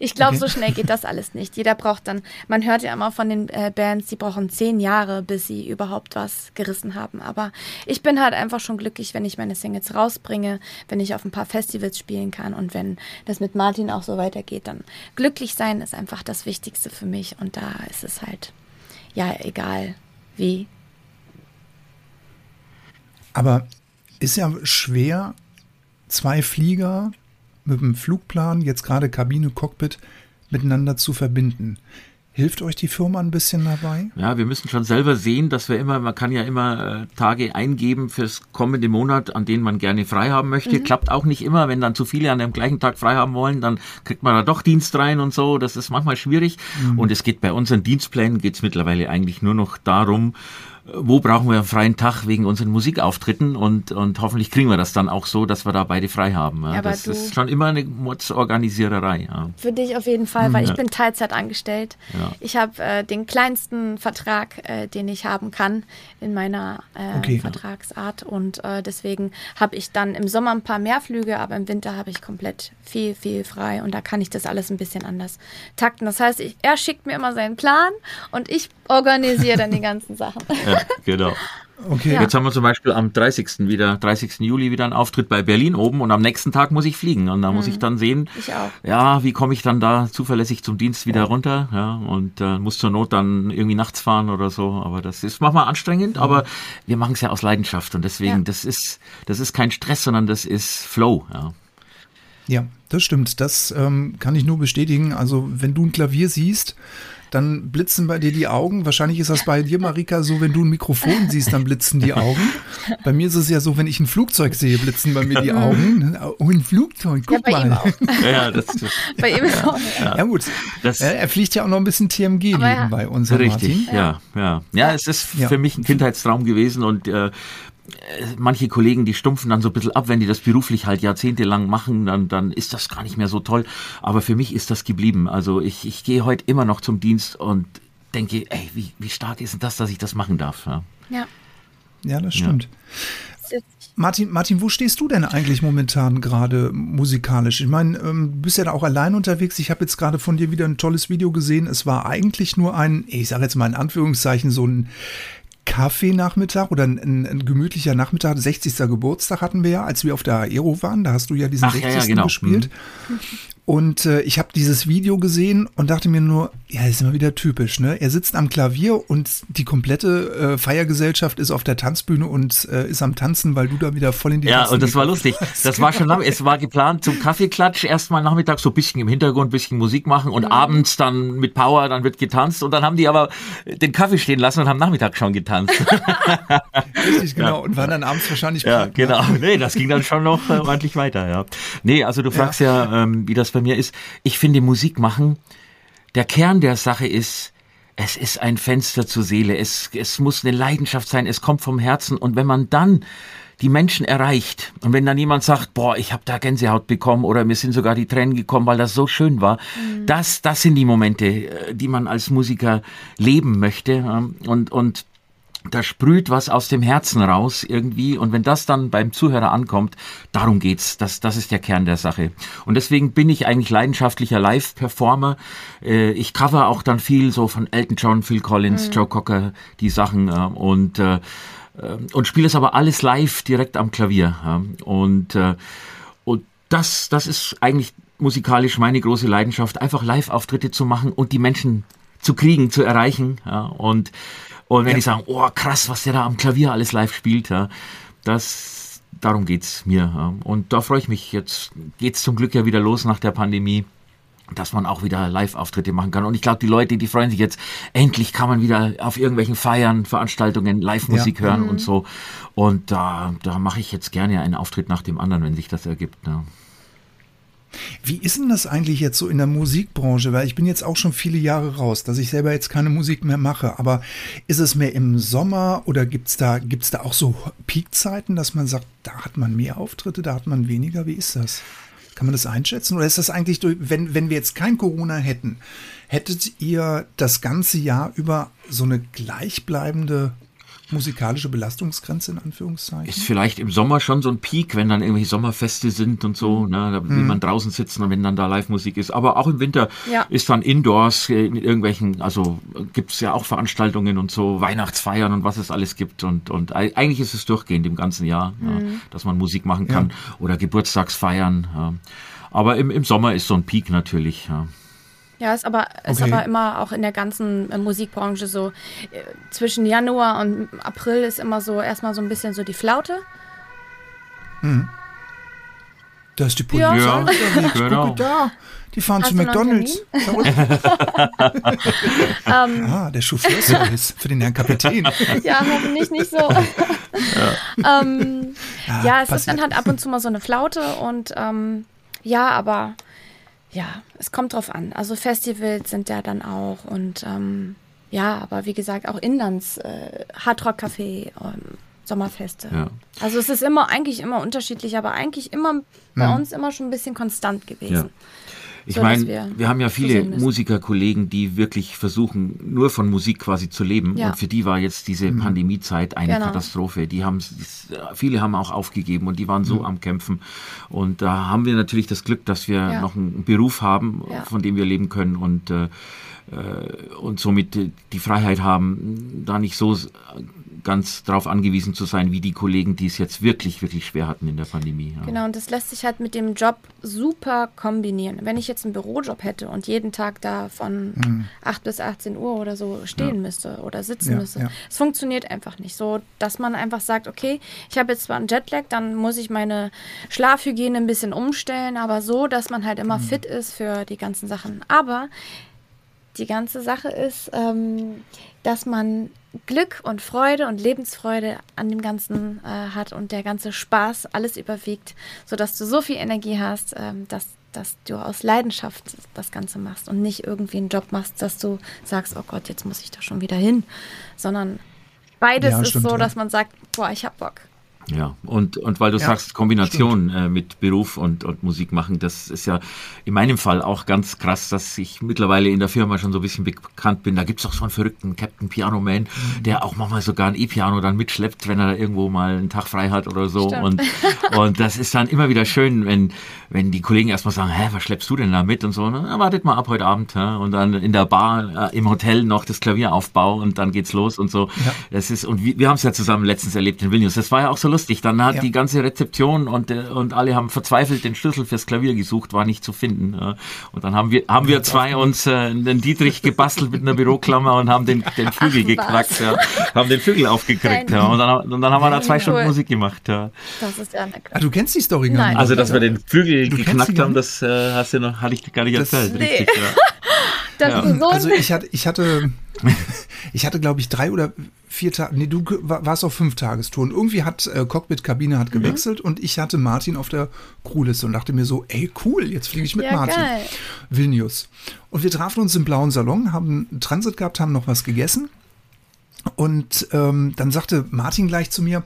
Ich glaube, okay. so schnell geht das alles nicht. Jeder braucht dann, man hört ja immer von den äh, Bands, die brauchen zehn Jahre, bis sie überhaupt was gerissen haben. Aber ich bin halt einfach schon glücklich, wenn ich meine Singles rausbringe, wenn ich auf ein paar Festivals spielen kann und wenn das mit Martin auch so weitergeht, dann glücklich sein ist einfach das Wichtigste für mich. Und da ist es halt, ja, egal wie. Aber ist ja schwer, zwei Flieger mit dem Flugplan, jetzt gerade Kabine, Cockpit, miteinander zu verbinden. Hilft euch die Firma ein bisschen dabei? Ja, wir müssen schon selber sehen, dass wir immer, man kann ja immer äh, Tage eingeben fürs kommende Monat, an denen man gerne frei haben möchte. Mhm. Klappt auch nicht immer, wenn dann zu viele an dem gleichen Tag frei haben wollen, dann kriegt man da doch Dienst rein und so. Das ist manchmal schwierig. Mhm. Und es geht bei unseren Dienstplänen, geht es mittlerweile eigentlich nur noch darum, wo brauchen wir einen freien Tag wegen unseren Musikauftritten und, und hoffentlich kriegen wir das dann auch so, dass wir da beide frei haben. Ja, das ist schon immer eine Mordsorganisiererei. Ja. Für dich auf jeden Fall, weil ja. ich bin Teilzeit angestellt. Ja. Ich habe äh, den kleinsten Vertrag, äh, den ich haben kann in meiner äh, okay, Vertragsart ja. und äh, deswegen habe ich dann im Sommer ein paar mehr Flüge, aber im Winter habe ich komplett viel, viel frei und da kann ich das alles ein bisschen anders takten. Das heißt, ich, er schickt mir immer seinen Plan und ich organisiere dann die ganzen Sachen. Ja. Genau. Okay. Ja. Jetzt haben wir zum Beispiel am dreißigsten wieder, dreißigsten Juli wieder einen Auftritt bei Berlin oben und am nächsten Tag muss ich fliegen und da mhm. muss ich dann sehen, ich auch. ja, wie komme ich dann da zuverlässig zum Dienst wieder ja. runter, ja, und äh, muss zur Not dann irgendwie nachts fahren oder so, aber das ist manchmal anstrengend, mhm. aber wir machen es ja aus Leidenschaft und deswegen, ja. das ist, das ist kein Stress, sondern das ist Flow, ja. Ja, das stimmt, das ähm, kann ich nur bestätigen, also wenn du ein Klavier siehst, dann blitzen bei dir die Augen. Wahrscheinlich ist das bei dir, Marika, so, wenn du ein Mikrofon siehst, dann blitzen die Augen. Bei mir ist es ja so, wenn ich ein Flugzeug sehe, blitzen bei mir die Augen. Oh, ein Flugzeug, guck ja, bei mal. Ihm auch. Ja, das ist bei ihm auch. Ja, ja gut. Das, er fliegt ja auch noch ein bisschen T M G nebenbei, ja. unser Martin. Richtig, ja, ja. Ja, es ist ja. für mich ein Kindheitstraum gewesen und äh, manche Kollegen, die stumpfen dann so ein bisschen ab, wenn die das beruflich halt jahrzehntelang machen, dann, dann ist das gar nicht mehr so toll. Aber für mich ist das geblieben. Also ich, ich gehe heute immer noch zum Dienst und denke, ey, wie, wie stark ist denn das, dass ich das machen darf? Ja, ja, ja das stimmt. Ja. Martin, Martin, wo stehst du denn eigentlich momentan gerade musikalisch? Ich meine, ähm, du bist ja da auch allein unterwegs. Ich habe jetzt gerade von dir wieder ein tolles Video gesehen. Es war eigentlich nur ein, ich sage jetzt mal in Anführungszeichen, so ein Kaffeenachmittag oder ein, ein, ein gemütlicher Nachmittag, sechzigsten Geburtstag hatten wir ja, als wir auf der Aero waren, da hast du ja diesen Ach, sechzigsten Ja, ja, genau. gespielt. Mhm. Und äh, ich habe dieses Video gesehen und dachte mir nur, ja, das ist immer wieder typisch, ne? Er sitzt am Klavier und die komplette äh, Feiergesellschaft ist auf der Tanzbühne und äh, ist am Tanzen, weil du da wieder voll in die Ja, und das war lustig. Hast. Das war schon, es war geplant zum Kaffeeklatsch, erstmal nachmittags so ein bisschen im Hintergrund, ein bisschen Musik machen und mhm. abends dann mit Power, dann wird getanzt und dann haben die aber den Kaffee stehen lassen und haben Nachmittag schon getanzt. Richtig, genau. Ja. Und waren dann abends wahrscheinlich Ja, krank, genau. Ne? Nee, das ging dann schon noch äh, ordentlich weiter, ja. Nee, also du fragst ja, ja ähm, wie das bei mir ist, ich finde Musik machen, der Kern der Sache ist, es ist ein Fenster zur Seele, es, es muss eine Leidenschaft sein, es kommt vom Herzen und wenn man dann die Menschen erreicht und wenn dann jemand sagt, boah, ich habe da Gänsehaut bekommen oder mir sind sogar die Tränen gekommen, weil das so schön war, mhm. das, das sind die Momente, die man als Musiker leben möchte und, und da sprüht was aus dem Herzen raus irgendwie und wenn das dann beim Zuhörer ankommt, darum geht's, das, das ist der Kern der Sache. Und deswegen bin ich eigentlich leidenschaftlicher Live-Performer. Äh, ich cover auch dann viel so von Elton John, Phil Collins, mhm. Joe Cocker, die Sachen äh, und, äh, und spiele es aber alles live direkt am Klavier. Äh, und äh, und das, das ist eigentlich musikalisch meine große Leidenschaft, einfach Live-Auftritte zu machen und die Menschen zu kriegen, zu erreichen äh, und Und wenn ja. die sagen, oh krass, was der da am Klavier alles live spielt, ja, das, darum geht's mir. Ja. Und da freue ich mich, jetzt geht's zum Glück ja wieder los nach der Pandemie. dass man auch wieder Live-Auftritte machen kann. Und ich glaube, die Leute, die freuen sich jetzt, endlich kann man wieder auf irgendwelchen Feiern, Veranstaltungen Live-Musik ja. hören mhm. und so. Und da, da mache ich jetzt gerne einen Auftritt nach dem anderen, wenn sich das ergibt, ne? Wie ist denn das eigentlich jetzt so in der Musikbranche? Weil ich bin jetzt auch schon viele Jahre raus, dass ich selber jetzt keine Musik mehr mache. Aber ist es mehr im Sommer oder gibt es da, gibt's da auch so Peakzeiten, dass man sagt, da hat man mehr Auftritte, da hat man weniger? Wie ist das? Kann man das einschätzen? Oder ist das eigentlich, durch, wenn, wenn wir jetzt kein Corona hätten, hättet ihr das ganze Jahr über so eine gleichbleibende musikalische Belastungsgrenze in Anführungszeichen? Ist vielleicht im Sommer schon so ein Peak, wenn dann irgendwelche Sommerfeste sind und so, ne, da will hm. man draußen sitzen und wenn dann da Live-Musik ist. Aber auch im Winter ja. ist dann Indoors in irgendwelchen, also gibt es ja auch Veranstaltungen und so, Weihnachtsfeiern und was es alles gibt. Und, und eigentlich ist es durchgehend im ganzen Jahr, hm. ja, dass man Musik machen kann ja. oder Geburtstagsfeiern. Ja. Aber im, im Sommer ist so ein Peak natürlich, ja. Ja, ist aber, ist okay. aber immer auch in der ganzen Musikbranche so, zwischen Januar und April ist immer so erstmal so ein bisschen so die Flaute. Mhm. Da ist die Politik. Ja, ja, genau. Da. Die fahren Hast zu McDonalds. um, ah, der Chauffeur ist für den Herrn Kapitän. Ja, hoffentlich nicht so. Ja, um, ja, ja es passiert. Ist dann halt ab und zu mal so eine Flaute und um, ja, aber ja, es kommt drauf an. Also Festivals sind ja dann auch und ähm, ja, aber wie gesagt, auch Inlands, äh, Hardrock-Café, ähm, Sommerfeste. Ja. Also es ist immer eigentlich immer unterschiedlich, aber eigentlich immer bei ja. uns immer schon ein bisschen konstant gewesen. Ja. Ich so, meine, wir, wir haben ja viele Musikerkollegen, die wirklich versuchen, nur von Musik quasi zu leben. Ja. Und für die war jetzt diese mhm. Pandemiezeit eine genau. Katastrophe. Die haben, viele haben auch aufgegeben und die waren so mhm. am Kämpfen. Und da haben wir natürlich das Glück, dass wir ja. noch einen Beruf haben, ja. von dem wir leben können und, äh, und somit die Freiheit haben, da nicht so ganz darauf angewiesen zu sein, wie die Kollegen, die es jetzt wirklich, wirklich schwer hatten in der Pandemie. Ja. Genau, und das lässt sich halt mit dem Job super kombinieren. Wenn ich jetzt einen Bürojob hätte und jeden Tag da von mhm. acht bis achtzehn Uhr oder so stehen ja. müsste oder sitzen ja, müsste, es ja. funktioniert einfach nicht so, dass man einfach sagt, okay, ich habe jetzt zwar einen Jetlag, dann muss ich meine Schlafhygiene ein bisschen umstellen, aber so, dass man halt immer mhm. fit ist für die ganzen Sachen. Aber die ganze Sache ist, ähm, dass man Glück und Freude und Lebensfreude an dem Ganzen äh, hat und der ganze Spaß alles überwiegt, sodass du so viel Energie hast, ähm, dass, dass du aus Leidenschaft das Ganze machst und nicht irgendwie einen Job machst, dass du sagst, oh Gott, jetzt muss ich da schon wieder hin, sondern beides ja, ist stimmt, so, ja. dass man sagt, boah, ich hab Bock. Ja, und, und weil du ja, sagst, Kombination äh, mit Beruf und, und Musik machen, das ist ja in meinem Fall auch ganz krass, dass ich mittlerweile in der Firma schon so ein bisschen bekannt bin. Da gibt es doch so einen verrückten Captain Piano Man, mhm. der auch manchmal sogar ein E-Piano dann mitschleppt, wenn er da irgendwo mal einen Tag frei hat oder so. Und, und das ist dann immer wieder schön, wenn, wenn die Kollegen erstmal sagen, hä, was schleppst du denn da mit und so. Na, wartet mal ab heute Abend. Ja? Und dann in der Bar, äh, im Hotel noch das Klavieraufbau und dann geht's los und so. Ja. Das ist, und wir, wir haben es ja zusammen letztens erlebt in Vilnius. Das war ja auch so lustig, dann hat ja. die ganze Rezeption und, und alle haben verzweifelt den Schlüssel fürs Klavier gesucht, war nicht zu finden. Und dann haben wir, haben wir zwei uns äh, einen Dietrich gebastelt mit einer Büroklammer und haben den, den Flügel Ach, geknackt, ja. haben den Flügel aufgekriegt. Ja. Und, dann, und dann haben wir da zwei cool. Stunden Musik gemacht. Ja. Das ist ja ah, du kennst die Story gar nicht. Also, dass wir den Flügel du geknackt haben, das äh, hast du noch, hatte ich gar nicht das, erzählt. Nee. Richtig, ja. Das ja. ist so also ich hatte, ich hatte, ich hatte glaube ich drei oder vier Tage, nee, du warst auf fünf Tagestouren. Irgendwie hat äh, Cockpit-Kabine hat gewechselt mhm. und ich hatte Martin auf der Crewliste und dachte mir so, ey cool, jetzt fliege ich mit ja, Martin. Geil. Vilnius. Und wir trafen uns im blauen Salon, haben einen Transit gehabt, haben noch was gegessen. Und ähm, dann sagte Martin gleich zu mir,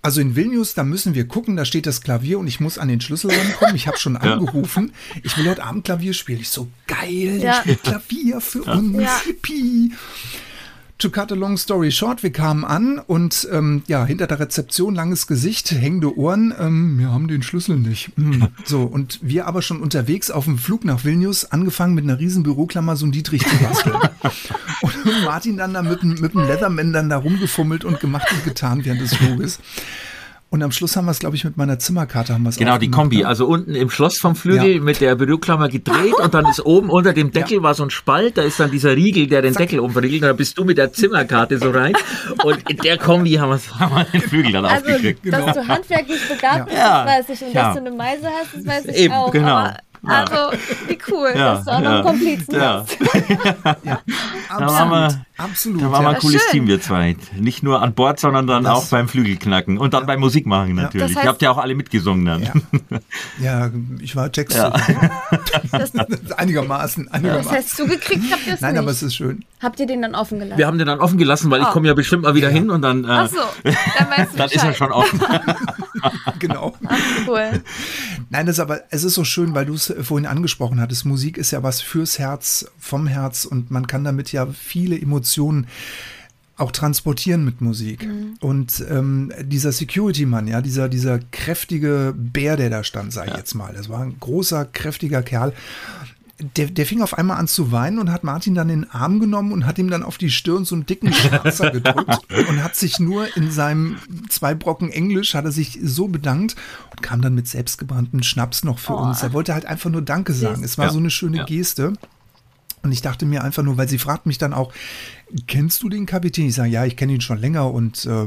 also in Vilnius, da müssen wir gucken, da steht das Klavier und ich muss an den Schlüssel rankommen. Ich habe schon angerufen, ich will heute Abend Klavier spielen. Ich so, geil, ja. ich will Klavier für ja. uns. Ja. Yippie. To cut a long story short, wir kamen an und ähm, ja, hinter der Rezeption langes Gesicht, hängende Ohren, ähm, wir haben den Schlüssel nicht. Hm. So, und wir aber schon unterwegs auf dem Flug nach Vilnius, angefangen mit einer riesen Büroklammer so ein Dietrich zu basteln. Und Martin dann da mit, mit dem Leatherman dann da rumgefummelt und gemacht und getan während des Fluges. Und am Schluss haben wir es, glaube ich, mit meiner Zimmerkarte haben wir es Genau, die Kombi. Also unten im Schloss vom Flügel ja. mit der Büroklammer gedreht und dann ist oben unter dem Deckel ja. war so ein Spalt, da ist dann dieser Riegel, der den Zack. Deckel umverriegelt und da bist du mit der Zimmerkarte so rein und in der Kombi haben wir den Flügel dann also, aufgekriegt. Also, dass genau. du handwerklich begabt bist, ja. das weiß ich und ja. dass du eine Meise hast, das weiß ich Eben, auch. Genau. Aber Also, wie cool. Ja, das war ja noch Komplizen. Ja. Ja. Ja. Absolut. Da waren wir, Absolut. Da waren wir ein cooles Schön. Team, wir zwei. Nicht nur an Bord, sondern dann das. auch beim Flügelknacken und dann ja. beim Musikmachen natürlich. Ja. Das heißt, ihr habt ja auch alle mitgesungen dann. Ja, ja ich war Jackson. Ja. einigermaßen, einigermaßen. Das heißt, zugekriegt habt ihr es nicht. Nein, aber es ist schön. Habt ihr den dann offen gelassen? Wir haben den dann offen gelassen, weil oh. ich komme ja bestimmt mal wieder ja. hin und dann, äh, Ach so. dann, weißt du dann ist er schon offen. Genau. Ach, cool. Nein, das ist aber, es ist so schön, weil du es vorhin angesprochen hattest. Musik ist ja was fürs Herz, vom Herz und man kann damit ja viele Emotionen auch transportieren mit Musik. Mhm. Und ähm, dieser Security-Mann, ja, dieser, dieser kräftige Bär, der da stand, sag ich ja. jetzt mal. Das war ein großer, kräftiger Kerl. Der, der fing auf einmal an zu weinen und hat Martin dann in den Arm genommen und hat ihm dann auf die Stirn so einen dicken Schmatzer gedrückt und hat sich nur in seinem zwei Brocken Englisch, hat er sich so bedankt und kam dann mit selbstgebranntem Schnaps noch für oh. uns. Er wollte halt einfach nur Danke sagen. Es war ja. so eine schöne ja. Geste. Und ich dachte mir einfach nur, weil sie fragt mich dann auch, kennst du den Kapitän? Ich sage, ja, ich kenne ihn schon länger und äh,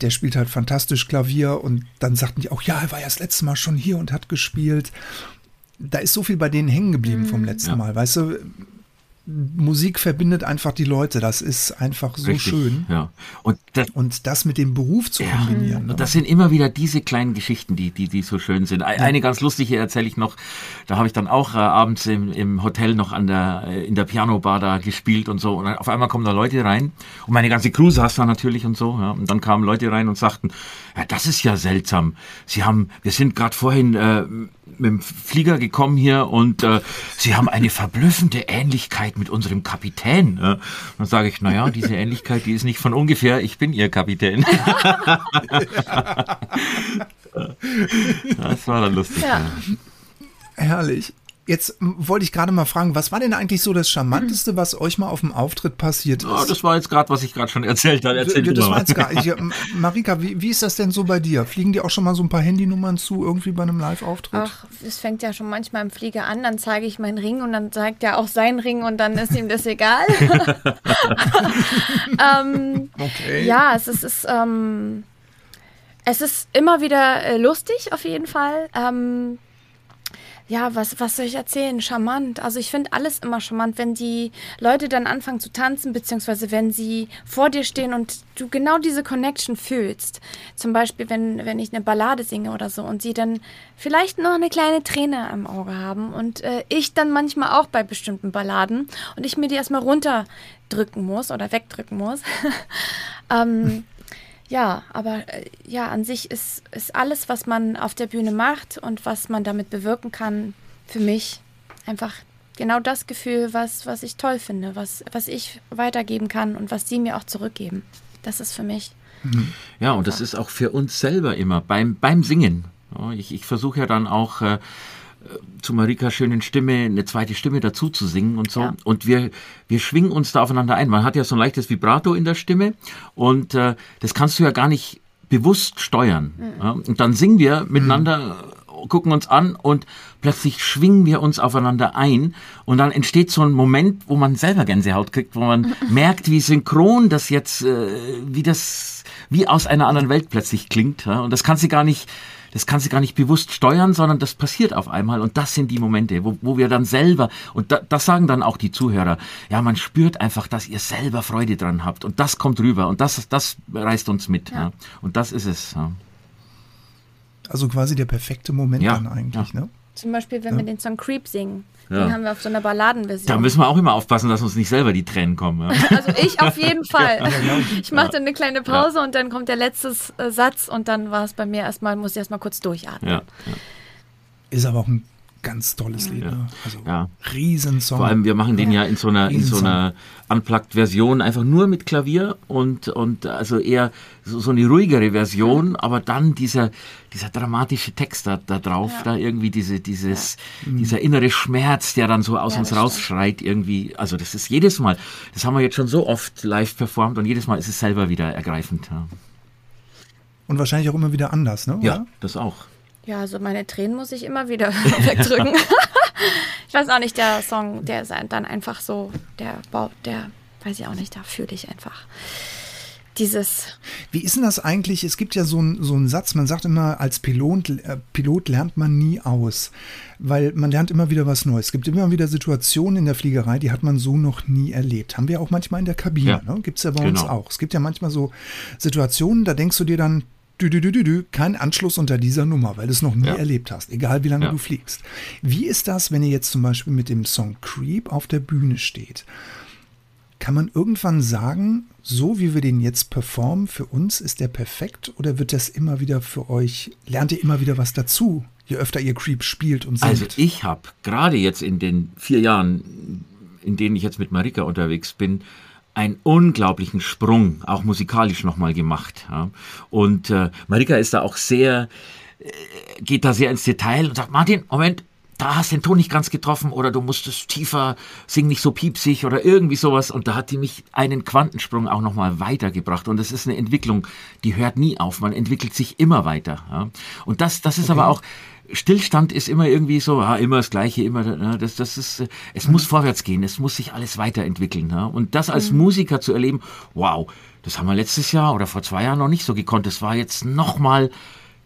der spielt halt fantastisch Klavier. Und dann sagten die auch, ja, er war ja das letzte Mal schon hier und hat gespielt. Da ist so viel bei denen hängen geblieben vom letzten ja. Mal, weißt du, Musik verbindet einfach die Leute, das ist einfach so Richtig, schön. Ja. Und, das, und das mit dem Beruf zu kombinieren. Ja. Und das sind immer wieder diese kleinen Geschichten, die, die, die so schön sind. Eine ja. ganz lustige erzähle ich noch, da habe ich dann auch äh, abends im, im Hotel noch an der, äh, in der Pianobar da gespielt und so und auf einmal kommen da Leute rein und meine ganze Crew saß da natürlich und so ja. und dann kamen Leute rein und sagten, ja, das ist ja seltsam, Sie haben, wir sind gerade vorhin äh, mit dem Flieger gekommen hier und äh, Sie haben eine verblüffende Ähnlichkeit mit unserem Kapitän. Äh, dann sage ich, naja, diese Ähnlichkeit, die ist nicht von ungefähr, ich bin Ihr Kapitän. Das war dann lustig. Ja. Ja. Herrlich. Jetzt wollte ich gerade mal fragen, was war denn eigentlich so das Charmanteste, was euch mal auf dem Auftritt passiert ist? Oh, das war jetzt gerade, was ich gerade schon erzählt habe. Erzähl das das war jetzt gar nicht. Marika, wie, wie ist das denn so bei dir? Fliegen dir auch schon mal so ein paar Handynummern zu, irgendwie bei einem Live-Auftritt? Ach, es fängt ja schon manchmal im Flieger an, dann zeige ich meinen Ring und dann zeigt er auch seinen Ring und dann ist ihm das egal. ähm, okay. Ja, es ist... Es ist ähm, es ist immer wieder äh, lustig, auf jeden Fall. Ähm, Ja, was, was soll ich erzählen? Charmant. Also ich finde alles immer charmant, wenn die Leute dann anfangen zu tanzen, beziehungsweise wenn sie vor dir stehen und du genau diese Connection fühlst. Zum Beispiel, wenn, wenn ich eine Ballade singe oder so und sie dann vielleicht noch eine kleine Träne im Auge haben und äh, ich dann manchmal auch bei bestimmten Balladen und ich mir die erstmal runterdrücken muss oder wegdrücken muss. ähm, Ja, aber ja, an sich ist, ist alles, was man auf der Bühne macht und was man damit bewirken kann, für mich einfach genau das Gefühl, was, was ich toll finde, was, was ich weitergeben kann und was sie mir auch zurückgeben. Das ist für mich. Ja, und das ist auch für uns selber immer beim, beim Singen. Ich, ich versuche ja dann auch äh, zu Marikas schönen Stimme eine zweite Stimme dazu zu singen und so. Ja. Und wir, wir schwingen uns da aufeinander ein. Man hat ja so ein leichtes Vibrato in der Stimme und äh, das kannst du ja gar nicht bewusst steuern. Mhm. Ja? Und dann singen wir miteinander, mhm. gucken uns an und plötzlich schwingen wir uns aufeinander ein und dann entsteht so ein Moment, wo man selber Gänsehaut kriegt, wo man mhm. merkt, wie synchron das jetzt, äh, wie das wie aus einer anderen Welt plötzlich klingt. Ja? Und das kannst du gar nicht Das kannst du gar nicht bewusst steuern, sondern das passiert auf einmal. Und das sind die Momente, wo, wo wir dann selber, und da, das sagen dann auch die Zuhörer, ja, man spürt einfach, dass ihr selber Freude dran habt. Und das kommt rüber. Und das, das reißt uns mit. Ja. Ja. Und das ist es. Ja. Also quasi der perfekte Moment ja. dann eigentlich, ja. ne? Zum Beispiel, wenn ja. wir den Song Creep singen. Den ja. haben wir auf so einer Balladenversion. Da müssen wir auch immer aufpassen, dass uns nicht selber die Tränen kommen. Ja. Also ich auf jeden Fall. Ich mache dann eine kleine Pause ja. und dann kommt der letzte äh, Satz und dann war es bei mir erstmal, muss ich erstmal kurz durchatmen. Ja. Ja. Ist aber auch ein ganz tolles Lied. Ja. Ne? Also ja. Riesensong. Vor allem, wir machen den ja in so einer, in so einer Unplugged-Version, einfach nur mit Klavier und, und also eher so, so eine ruhigere Version, aber dann dieser, dieser dramatische Text da, da drauf, ja. da irgendwie diese, dieses, ja. dieser innere Schmerz, der dann so aus ja, uns rausschreit irgendwie. Also das ist jedes Mal, das haben wir jetzt schon so oft live performt und jedes Mal ist es selber wieder ergreifend. Ja. Und wahrscheinlich auch immer wieder anders, ne? Oder? Ja, das auch. Ja, also meine Tränen muss ich immer wieder wegdrücken. Ich weiß auch nicht, der Song, der ist dann einfach so, der, der weiß ich auch nicht, da fühle ich einfach. dieses... Wie ist denn das eigentlich? Es gibt ja so einen so einen Satz, man sagt immer, als Pilot, äh, Pilot lernt man nie aus, weil man lernt immer wieder was Neues. Es gibt immer wieder Situationen in der Fliegerei, die hat man so noch nie erlebt. Haben wir auch manchmal in der Kabine, ja, ne? Gibt es ja bei genau. uns auch. Es gibt ja manchmal so Situationen, da denkst du dir dann, du, du, du, du, du, kein Anschluss unter dieser Nummer, weil du es noch nie ja. erlebt hast, egal wie lange ja. du fliegst. Wie ist das, wenn ihr jetzt zum Beispiel mit dem Song Creep auf der Bühne steht? Kann man irgendwann sagen, so wie wir den jetzt performen, für uns ist der perfekt, oder wird das immer wieder für euch, lernt ihr immer wieder was dazu, je öfter ihr Creep spielt und singt? Also ich habe gerade jetzt in den vier Jahren, in denen ich jetzt mit Marika unterwegs bin, einen unglaublichen Sprung, auch musikalisch nochmal gemacht. Ja. Und äh, Marika ist da auch sehr, äh, geht da sehr ins Detail und sagt, Martin, Moment, da hast du den Ton nicht ganz getroffen oder du musstest tiefer, sing nicht so piepsig oder irgendwie sowas. Und da hat die mich einen Quantensprung auch nochmal weitergebracht. Und das ist eine Entwicklung, die hört nie auf. Man entwickelt sich immer weiter. Ja. Und das, das ist okay. aber auch, Stillstand ist immer irgendwie so, ja, immer das Gleiche, immer, ja, das, das ist, es mhm. muss vorwärts gehen, es muss sich alles weiterentwickeln. Ja. Und das als mhm. Musiker zu erleben, wow, das haben wir letztes Jahr oder vor zwei Jahren noch nicht so gekonnt. Das war jetzt nochmal...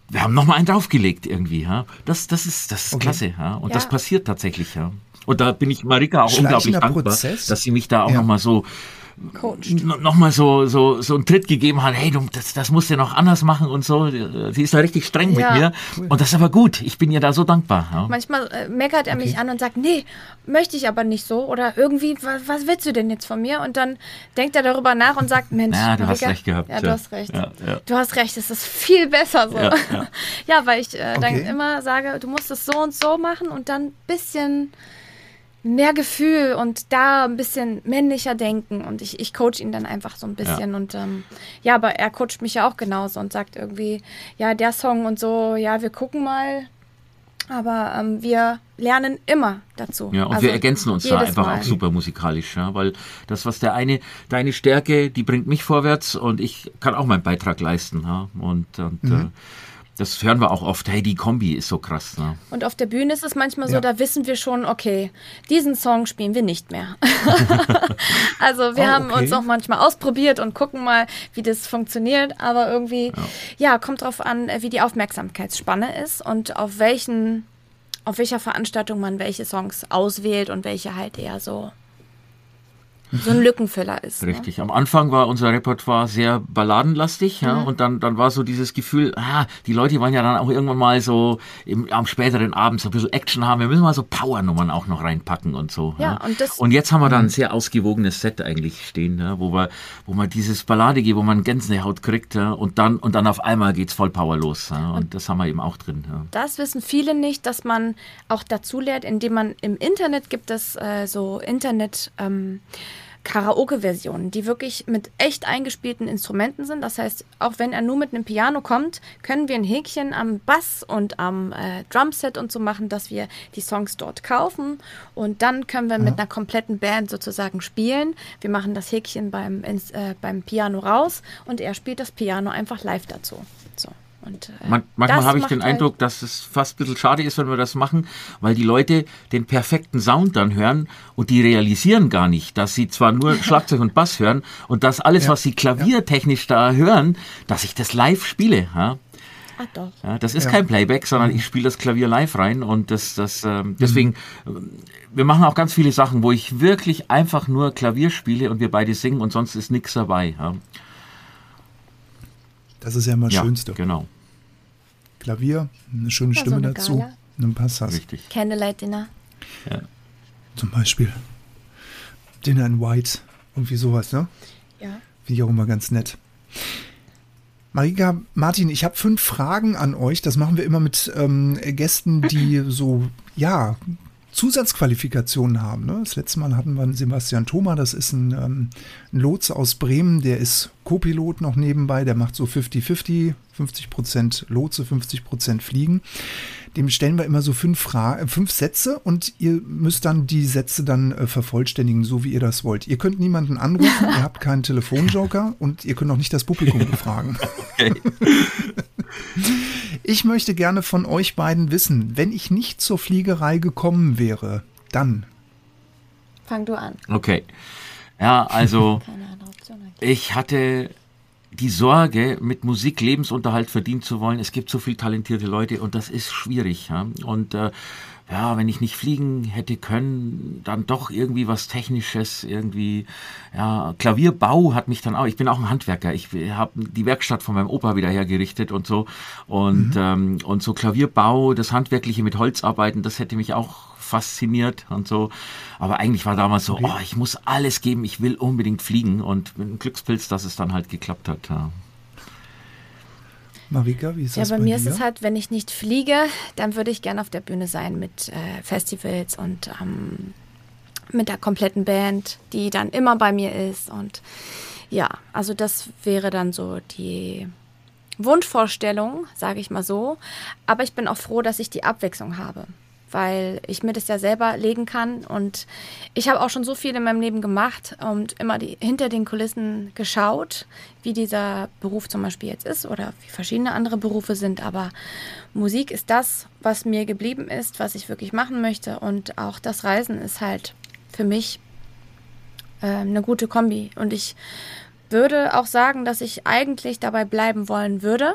Wir haben nochmal einen draufgelegt irgendwie. Ja. Das, das ist, das ist okay. klasse. Ja. Und ja. das passiert tatsächlich. Ja. Und da bin ich Marika auch unglaublich dankbar, Prozess. dass sie mich da auch ja. nochmal so, noch mal so, so, so einen Tritt gegeben hat. Hey, du, das, das musst du noch anders machen und so. Sie ist da richtig streng ja. mit mir. Cool. Und das ist aber gut. Ich bin ihr da so dankbar. Ja. Manchmal äh, meckert er okay. mich an und sagt, nee, möchte ich aber nicht so. Oder irgendwie, was, was willst du denn jetzt von mir? Und dann denkt er darüber nach und sagt, Mensch, ja, du Marika, hast recht gehabt. Ja, du ja. hast recht. Ja, ja. Du hast recht, es ist viel besser so. Ja, ja. ja weil ich äh, okay. dann immer sage, du musst es so und so machen und dann ein bisschen... mehr Gefühl und da ein bisschen männlicher denken und ich, ich coach ihn dann einfach so ein bisschen ja. und ähm, ja, aber er coacht mich ja auch genauso und sagt irgendwie, ja, der Song und so, ja, wir gucken mal, aber ähm, wir lernen immer dazu. Ja, und also wir ergänzen uns da einfach Mal. auch super musikalisch, ja, weil das, was der eine, deine Stärke, die bringt mich vorwärts und ich kann auch meinen Beitrag leisten, ja, und, und mhm. äh, das hören wir auch oft, hey, die Kombi ist so krass. Ne? Und auf der Bühne ist es manchmal so, ja. da wissen wir schon, okay, diesen Song spielen wir nicht mehr. Also wir oh, haben okay. uns auch manchmal ausprobiert und gucken mal, wie das funktioniert. Aber irgendwie, ja, ja kommt drauf an, wie die Aufmerksamkeitsspanne ist und auf welchen, auf welcher Veranstaltung man welche Songs auswählt und welche halt eher so... so ein Lückenfüller ist. Richtig. Ne? Am Anfang war unser Repertoire sehr balladenlastig, ja, mhm. und dann, dann war so dieses Gefühl, ah, die Leute waren ja dann auch irgendwann mal so im, am späteren Abend so ein bisschen Action haben, wir müssen mal so Powernummern auch noch reinpacken und so. Ja, ja. Und, das und jetzt haben wir dann ein sehr ausgewogenes Set eigentlich stehen, ja, wo wir, wo man dieses Ballade geht, wo man Gänsehaut kriegt, ja, und dann und dann auf einmal geht's voll Power los. Ja, und, und das haben wir eben auch drin. Ja. Das wissen viele nicht, dass man auch dazu lernt, indem man im Internet gibt es äh, so Internet ähm, Karaoke-Versionen, die wirklich mit echt eingespielten Instrumenten sind. Das heißt, auch wenn er nur mit einem Piano kommt, können wir ein Häkchen am Bass und am äh, Drumset und so machen, dass wir die Songs dort kaufen und dann können wir ja. mit einer kompletten Band sozusagen spielen. Wir machen das Häkchen beim, ins, äh, beim Piano raus und er spielt das Piano einfach live dazu. So. Und, äh, Man, manchmal habe ich den halt Eindruck, dass es fast ein bisschen schade ist, wenn wir das machen, weil die Leute den perfekten Sound dann hören und die realisieren gar nicht, dass sie zwar nur Schlagzeug und Bass hören und dass alles, ja. was sie klaviertechnisch da hören, dass ich das live spiele. Ja? Ach doch. Ja, das ist ja. kein Playback, sondern ich spiele das Klavier live rein und das, das, ähm, deswegen, mhm. wir machen auch ganz viele Sachen, wo ich wirklich einfach nur Klavier spiele und wir beide singen und sonst ist nichts dabei. Ja? Das ist ja immer das ja, Schönste. Genau. Klavier, eine schöne ja, Stimme so eine dazu, Gala. Einen Passage. Richtig. Candlelight Dinner. Ja. Zum Beispiel Dinner in White, irgendwie sowas, ne? Ja. Finde ich auch immer ganz nett. Marika, Martin, ich habe fünf Fragen an euch. Das machen wir immer mit ähm, Gästen, die so, ja, Zusatzqualifikationen haben. Ne? Das letzte Mal hatten wir einen Sebastian Thoma, das ist ein, ähm, ein Lotse aus Bremen, der ist Co-Pilot noch nebenbei, der macht so fünfzig fünfzig, fünfzig Prozent Lotse, fünfzig Prozent Fliegen. Dem stellen wir immer so fünf, Fra- äh, fünf Sätze und ihr müsst dann die Sätze dann äh, vervollständigen, so wie ihr das wollt. Ihr könnt niemanden anrufen, ihr habt keinen Telefonjoker und ihr könnt auch nicht das Publikum befragen. Okay. Ich möchte gerne von euch beiden wissen, wenn ich nicht zur Fliegerei gekommen wäre, dann? Fang du an. Okay. Ja, also ich hatte die Sorge, mit Musik Lebensunterhalt verdienen zu wollen. Es gibt so viele talentierte Leute und das ist schwierig. Ja? Und äh, ja, wenn ich nicht fliegen hätte können, dann doch irgendwie was Technisches, irgendwie, ja, Klavierbau hat mich dann auch, ich bin auch ein Handwerker, ich habe die Werkstatt von meinem Opa wieder hergerichtet und so und, mhm. ähm, und so Klavierbau, das Handwerkliche mit Holzarbeiten, das hätte mich auch fasziniert und so, aber eigentlich war damals so, okay. oh, ich muss alles geben, ich will unbedingt fliegen und bin ein Glückspilz, dass es dann halt geklappt hat, ja. Marika, wie ist das bei dir? Ja, bei mir ist es halt, wenn ich nicht fliege, dann würde ich gerne auf der Bühne sein mit äh, Festivals und ähm, mit der kompletten Band, die dann immer bei mir ist. Und ja, also das wäre dann so die Wunschvorstellung, sage ich mal so. Aber ich bin auch froh, dass ich die Abwechslung habe, weil ich mir das ja selber legen kann. Und ich habe auch schon so viel in meinem Leben gemacht und immer die, hinter den Kulissen geschaut, wie dieser Beruf zum Beispiel jetzt ist oder wie verschiedene andere Berufe sind. Aber Musik ist das, was mir geblieben ist, was ich wirklich machen möchte. Und auch das Reisen ist halt für mich äh, eine gute Kombi. Und ich würde auch sagen, dass ich eigentlich dabei bleiben wollen würde,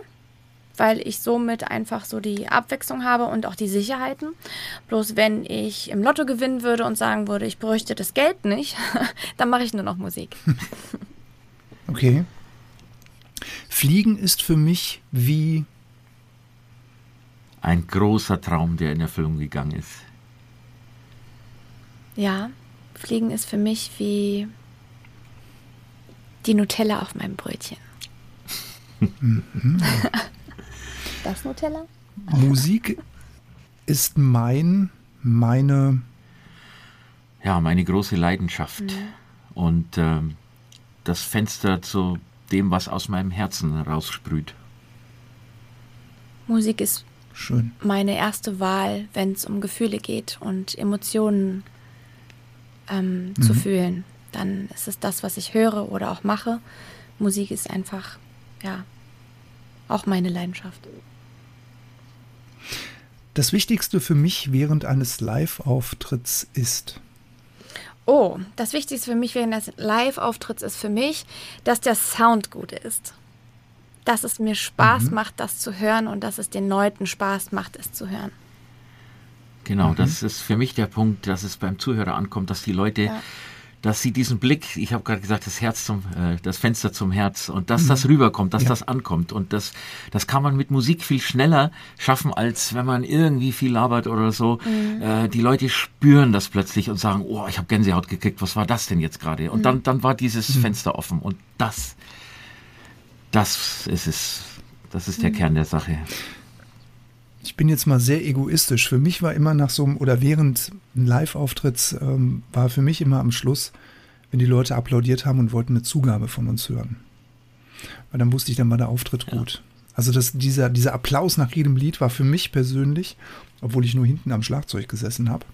weil ich somit einfach so die Abwechslung habe und auch die Sicherheiten. Bloß wenn ich im Lotto gewinnen würde und sagen würde, ich bräuchte das Geld nicht, dann mache ich nur noch Musik. Okay. Fliegen ist für mich wie ein großer Traum, der in Erfüllung gegangen ist. Ja, Fliegen ist für mich wie die Nutella auf meinem Brötchen. Mhm. Das Nutella? Musik ist mein, meine... Ja, meine große Leidenschaft. Mhm. Und äh, das Fenster zu dem, was aus meinem Herzen raussprüht. Musik ist schön. Meine erste Wahl, wenn es um Gefühle geht und Emotionen ähm, mhm. zu fühlen. Dann ist es das, was ich höre oder auch mache. Musik ist einfach, ja, auch meine Leidenschaft. Das Wichtigste für mich während eines Live-Auftritts ist? Oh, das Wichtigste für mich während eines Live-Auftritts ist für mich, dass der Sound gut ist. Dass es mir Spaß mhm. macht, das zu hören und dass es den Leuten Spaß macht, es zu hören. Genau, mhm. das ist für mich der Punkt, dass es beim Zuhörer ankommt, dass die Leute... Ja. dass sie diesen Blick, ich habe gerade gesagt, das Herz zum, äh, das Fenster zum Herz und dass mhm. das rüberkommt, dass ja. das ankommt und das, das kann man mit Musik viel schneller schaffen, als wenn man irgendwie viel labert oder so. Mhm. Äh, die Leute spüren das plötzlich und sagen, oh, ich habe Gänsehaut gekriegt, was war das denn jetzt gerade? Und mhm. dann, dann war dieses mhm. Fenster offen und das, das ist es, das ist der mhm. Kern der Sache. Ich bin jetzt mal sehr egoistisch. Für mich war immer nach so einem, oder während ein Live-Auftritts ähm, war für mich immer am Schluss, wenn die Leute applaudiert haben und wollten eine Zugabe von uns hören. Weil dann wusste ich, dann war der Auftritt ja. gut. Also das, dieser, dieser Applaus nach jedem Lied war für mich persönlich, obwohl ich nur hinten am Schlagzeug gesessen habe,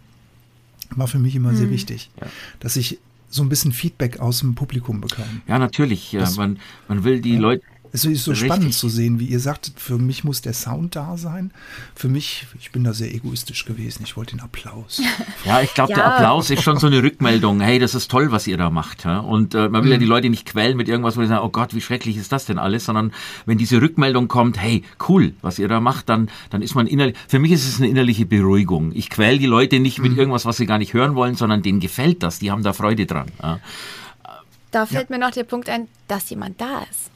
war für mich immer mhm. sehr wichtig, ja. dass ich so ein bisschen Feedback aus dem Publikum bekam. Ja, natürlich. Ja. Das, man, man will die ja. Leute... Es ist so Richtig. spannend zu sehen, wie ihr sagt, für mich muss der Sound da sein. Für mich, ich bin da sehr egoistisch gewesen, ich wollte den Applaus. Ja, ich glaube, ja. der Applaus ist schon so eine Rückmeldung. Hey, das ist toll, was ihr da macht. Und äh, man will mhm. ja die Leute nicht quälen mit irgendwas, wo die sagen, oh Gott, wie schrecklich ist das denn alles? Sondern wenn diese Rückmeldung kommt, hey, cool, was ihr da macht, dann, dann ist man innerlich, für mich ist es eine innerliche Beruhigung. Ich quäle die Leute nicht mit mhm. irgendwas, was sie gar nicht hören wollen, sondern denen gefällt das, die haben da Freude dran. Ja. Da fällt ja. mir noch der Punkt ein, dass jemand da ist.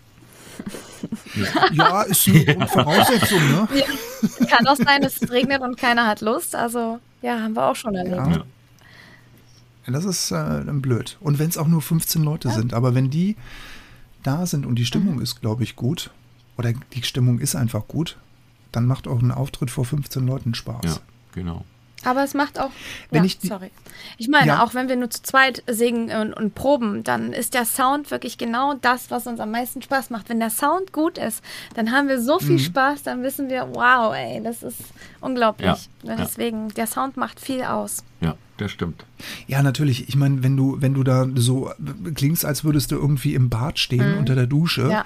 Ja, ist eine Voraussetzung, ne? Ja, kann auch sein, dass es regnet und keiner hat Lust. Also, ja, haben wir auch schon erlebt. Ja. Ja, das ist äh, dann blöd. Und wenn es auch nur fünfzehn Leute ja. sind, aber wenn die da sind und die Stimmung mhm. ist, glaube ich, gut, oder die Stimmung ist einfach gut, dann macht auch ein Auftritt vor fünfzehn Leuten Spaß. Ja, genau. Aber es macht auch, wenn ja, ich die, sorry. Ich meine, ja. auch wenn wir nur zu zweit singen und, und proben, dann ist der Sound wirklich genau das, was uns am meisten Spaß macht. Wenn der Sound gut ist, dann haben wir so viel mhm. Spaß, dann wissen wir, wow, ey, das ist unglaublich. Ja. Deswegen, ja. der Sound macht viel aus. Ja, das stimmt. Ja, natürlich. Ich meine, wenn du, wenn du da so klingst, als würdest du irgendwie im Bad stehen, mhm. unter der Dusche, ja.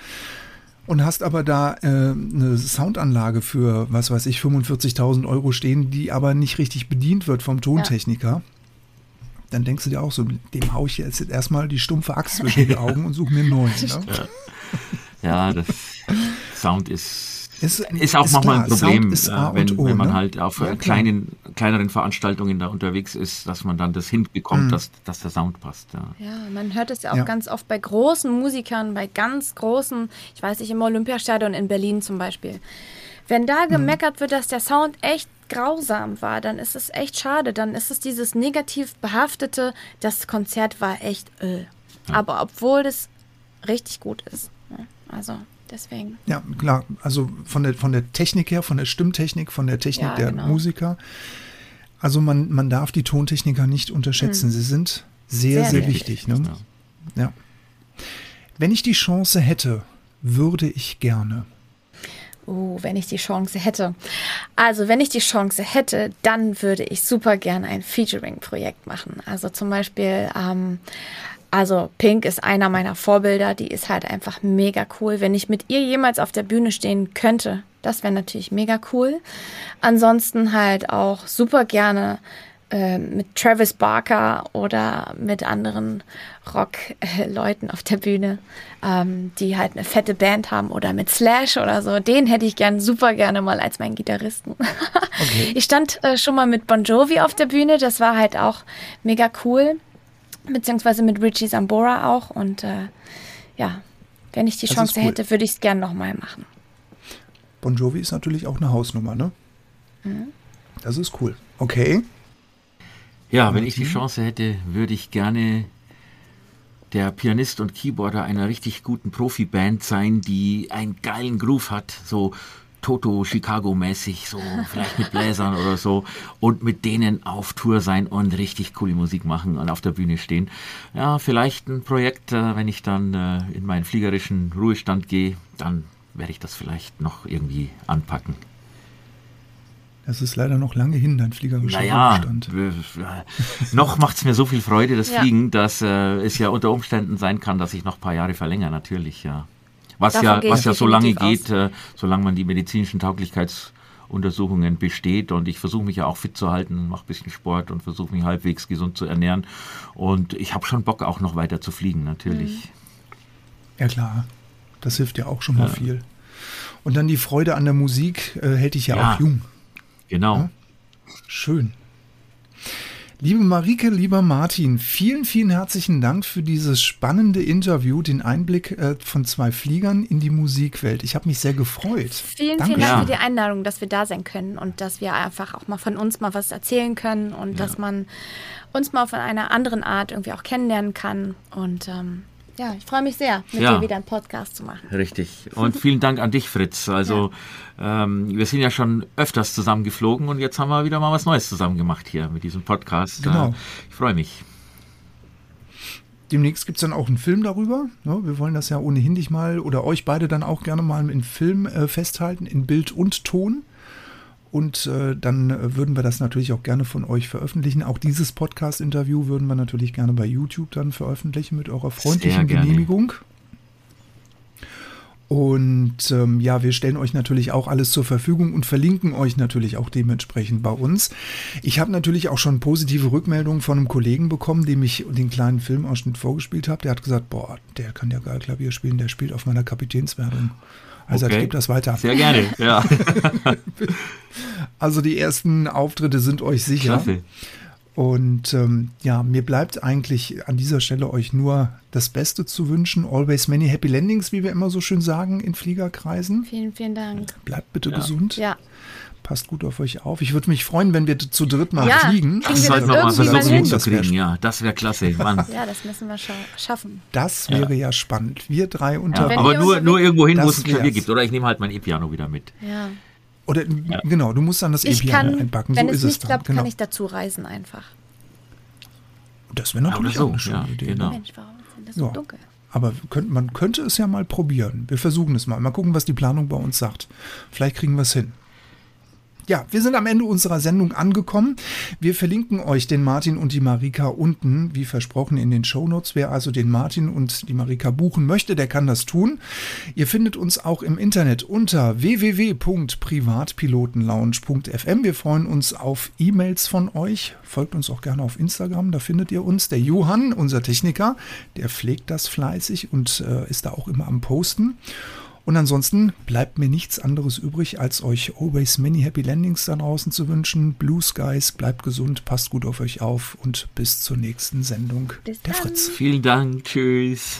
und hast aber da äh, eine Soundanlage für, was weiß ich, fünfundvierzigtausend Euro stehen, die aber nicht richtig bedient wird vom Tontechniker. Ja. Dann denkst du dir auch so, dem haue ich jetzt erstmal die stumpfe Axt zwischen die Augen und suche mir einen neuen. Ne? Ja. Ja, das Sound ist, ist, ist auch ist manchmal klar. ein Problem, äh, wenn, o, wenn man ne? halt auf ja, kleinen, kleineren Veranstaltungen da unterwegs ist, dass man dann das hinbekommt, mhm. dass, dass der Sound passt. Ja, ja man hört es ja auch ja. ganz oft bei großen Musikern, bei ganz großen, ich weiß nicht, im Olympiastadion in Berlin zum Beispiel. Wenn da gemeckert wird, dass der Sound echt grausam war, dann ist es echt schade. Dann ist es dieses negativ behaftete, das Konzert war echt öh. Ja. Aber obwohl das richtig gut ist. Also deswegen. Ja, klar. Also von der, von der Technik her, von der Stimmtechnik, von der Technik ja, der genau. Musiker. Also man, man darf die Tontechniker nicht unterschätzen. Hm. Sie sind sehr, sehr, sehr, sehr wichtig. Ne? Genau. Ja. Wenn ich die Chance hätte, würde ich gerne... Oh, wenn ich die Chance hätte. Also, wenn ich die Chance hätte, dann würde ich super gern ein Featuring-Projekt machen. Also zum Beispiel, ähm, also Pink ist einer meiner Vorbilder, die ist halt einfach mega cool. Wenn ich mit ihr jemals auf der Bühne stehen könnte, das wäre natürlich mega cool. Ansonsten halt auch super gerne äh, mit Travis Barker oder mit anderen Rock-Leuten auf der Bühne, ähm, die halt eine fette Band haben oder mit Slash oder so. Den hätte ich gern super gerne mal als meinen Gitarristen. Okay. Ich stand äh, schon mal mit Bon Jovi auf der Bühne, das war halt auch mega cool, beziehungsweise mit Richie Sambora auch und äh, ja, wenn ich die das Chance cool. hätte, würde ich es gern nochmal machen. Bon Jovi ist natürlich auch eine Hausnummer, ne? Mhm. Das ist cool. Okay. Ja, wenn ich die Chance hätte, würde ich gerne der Pianist und Keyboarder einer richtig guten Profiband sein, die einen geilen Groove hat, so Toto-Chicago-mäßig, so vielleicht mit Bläsern oder so und mit denen auf Tour sein und richtig coole Musik machen und auf der Bühne stehen. Ja, vielleicht ein Projekt, wenn ich dann in meinen fliegerischen Ruhestand gehe, dann werde ich das vielleicht noch irgendwie anpacken. Das ist leider noch lange hin, dein fliegerischer naja, Ruhestand. Noch macht es mir so viel Freude, das ja. Fliegen, dass äh, es ja unter Umständen sein kann, dass ich noch ein paar Jahre verlängere, natürlich. ja. Was Davon ja, was ja so lange geht, äh, solange man die medizinischen Tauglichkeitsuntersuchungen besteht. Und ich versuche mich ja auch fit zu halten, mache ein bisschen Sport und versuche mich halbwegs gesund zu ernähren. Und ich habe schon Bock, auch noch weiter zu fliegen, natürlich. Ja klar, das hilft ja auch schon mal ja. viel. Und dann die Freude an der Musik äh, hält dich ja, ja auch jung. Genau. Ja, schön. Liebe Marike, lieber Martin, vielen, vielen herzlichen Dank für dieses spannende Interview, den Einblick äh, von zwei Fliegern in die Musikwelt. Ich habe mich sehr gefreut. Vielen, Danke. vielen Dank ja. für die Einladung, dass wir da sein können und dass wir einfach auch mal von uns mal was erzählen können und ja. dass man uns mal von einer anderen Art irgendwie auch kennenlernen kann. Und ähm, ja, ich freue mich sehr, mit ja. dir wieder einen Podcast zu machen. Richtig. Und vielen Dank an dich, Fritz. Also ja. ähm, wir sind ja schon öfters zusammen geflogen und jetzt haben wir wieder mal was Neues zusammen gemacht hier mit diesem Podcast. Genau. Äh, ich freue mich. Demnächst gibt es dann auch einen Film darüber. Ja, wir wollen das ja ohnehin dich mal oder euch beide dann auch gerne mal in Film äh, festhalten, in Bild und Ton. Und äh, dann würden wir das natürlich auch gerne von euch veröffentlichen. Auch dieses Podcast-Interview würden wir natürlich gerne bei YouTube dann veröffentlichen mit eurer freundlichen Genehmigung. Und ähm, ja, wir stellen euch natürlich auch alles zur Verfügung und verlinken euch natürlich auch dementsprechend bei uns. Ich habe natürlich auch schon positive Rückmeldungen von einem Kollegen bekommen, dem ich den kleinen Filmausschnitt vorgespielt habe. Der hat gesagt, boah, der kann ja geil Klavier spielen, der spielt auf meiner Kapitänswerbung. Also okay. ich gebe das weiter. Sehr gerne, ja. Also die ersten Auftritte sind euch sicher. Klasse. Und ähm, ja, mir bleibt eigentlich an dieser Stelle euch nur das Beste zu wünschen. Always many happy landings, wie wir immer so schön sagen in Fliegerkreisen. Vielen, vielen Dank. Bleibt bitte ja. gesund. Ja. Passt gut auf euch auf. Ich würde mich freuen, wenn wir zu dritt mal ja, fliegen. Das sollten wir mal versuchen hinzukriegen. Ja, das wäre klasse. Mann. Ja, das müssen wir scha- schaffen. Das wäre ja. ja spannend. Wir drei unterwegs. Ja, aber nur, nur irgendwo hin, wo es ein Klavier gibt. Oder ich nehme halt mein E-Piano wieder mit. Ja. Oder ja. genau, du musst dann das ich E-Piano kann, einpacken. Wenn so es ist nicht es dann. klappt, genau. kann ich dazu reisen einfach. Das wäre natürlich so, auch eine schöne ja, Idee. Genau. Mensch, warum ist das so ja. dunkel? Aber könnte, man könnte es ja mal probieren. Wir versuchen es mal. Mal gucken, was die Planung bei uns sagt. Vielleicht kriegen wir es hin. Ja, wir sind am Ende unserer Sendung angekommen. Wir verlinken euch den Martin und die Marika unten, wie versprochen, in den Shownotes. Wer also den Martin und die Marika buchen möchte, der kann das tun. Ihr findet uns auch im Internet unter w w w punkt privatpiloten lounge punkt f m. Wir freuen uns auf E-Mails von euch. Folgt uns auch gerne auf Instagram, da findet ihr uns. Der Johann, unser Techniker, der pflegt das fleißig und äh, ist da auch immer am Posten. Und ansonsten bleibt mir nichts anderes übrig, als euch always many happy landings da draußen zu wünschen. Blue Skies, bleibt gesund, passt gut auf euch auf und bis zur nächsten Sendung. Bis der dann. Fritz. Vielen Dank, tschüss.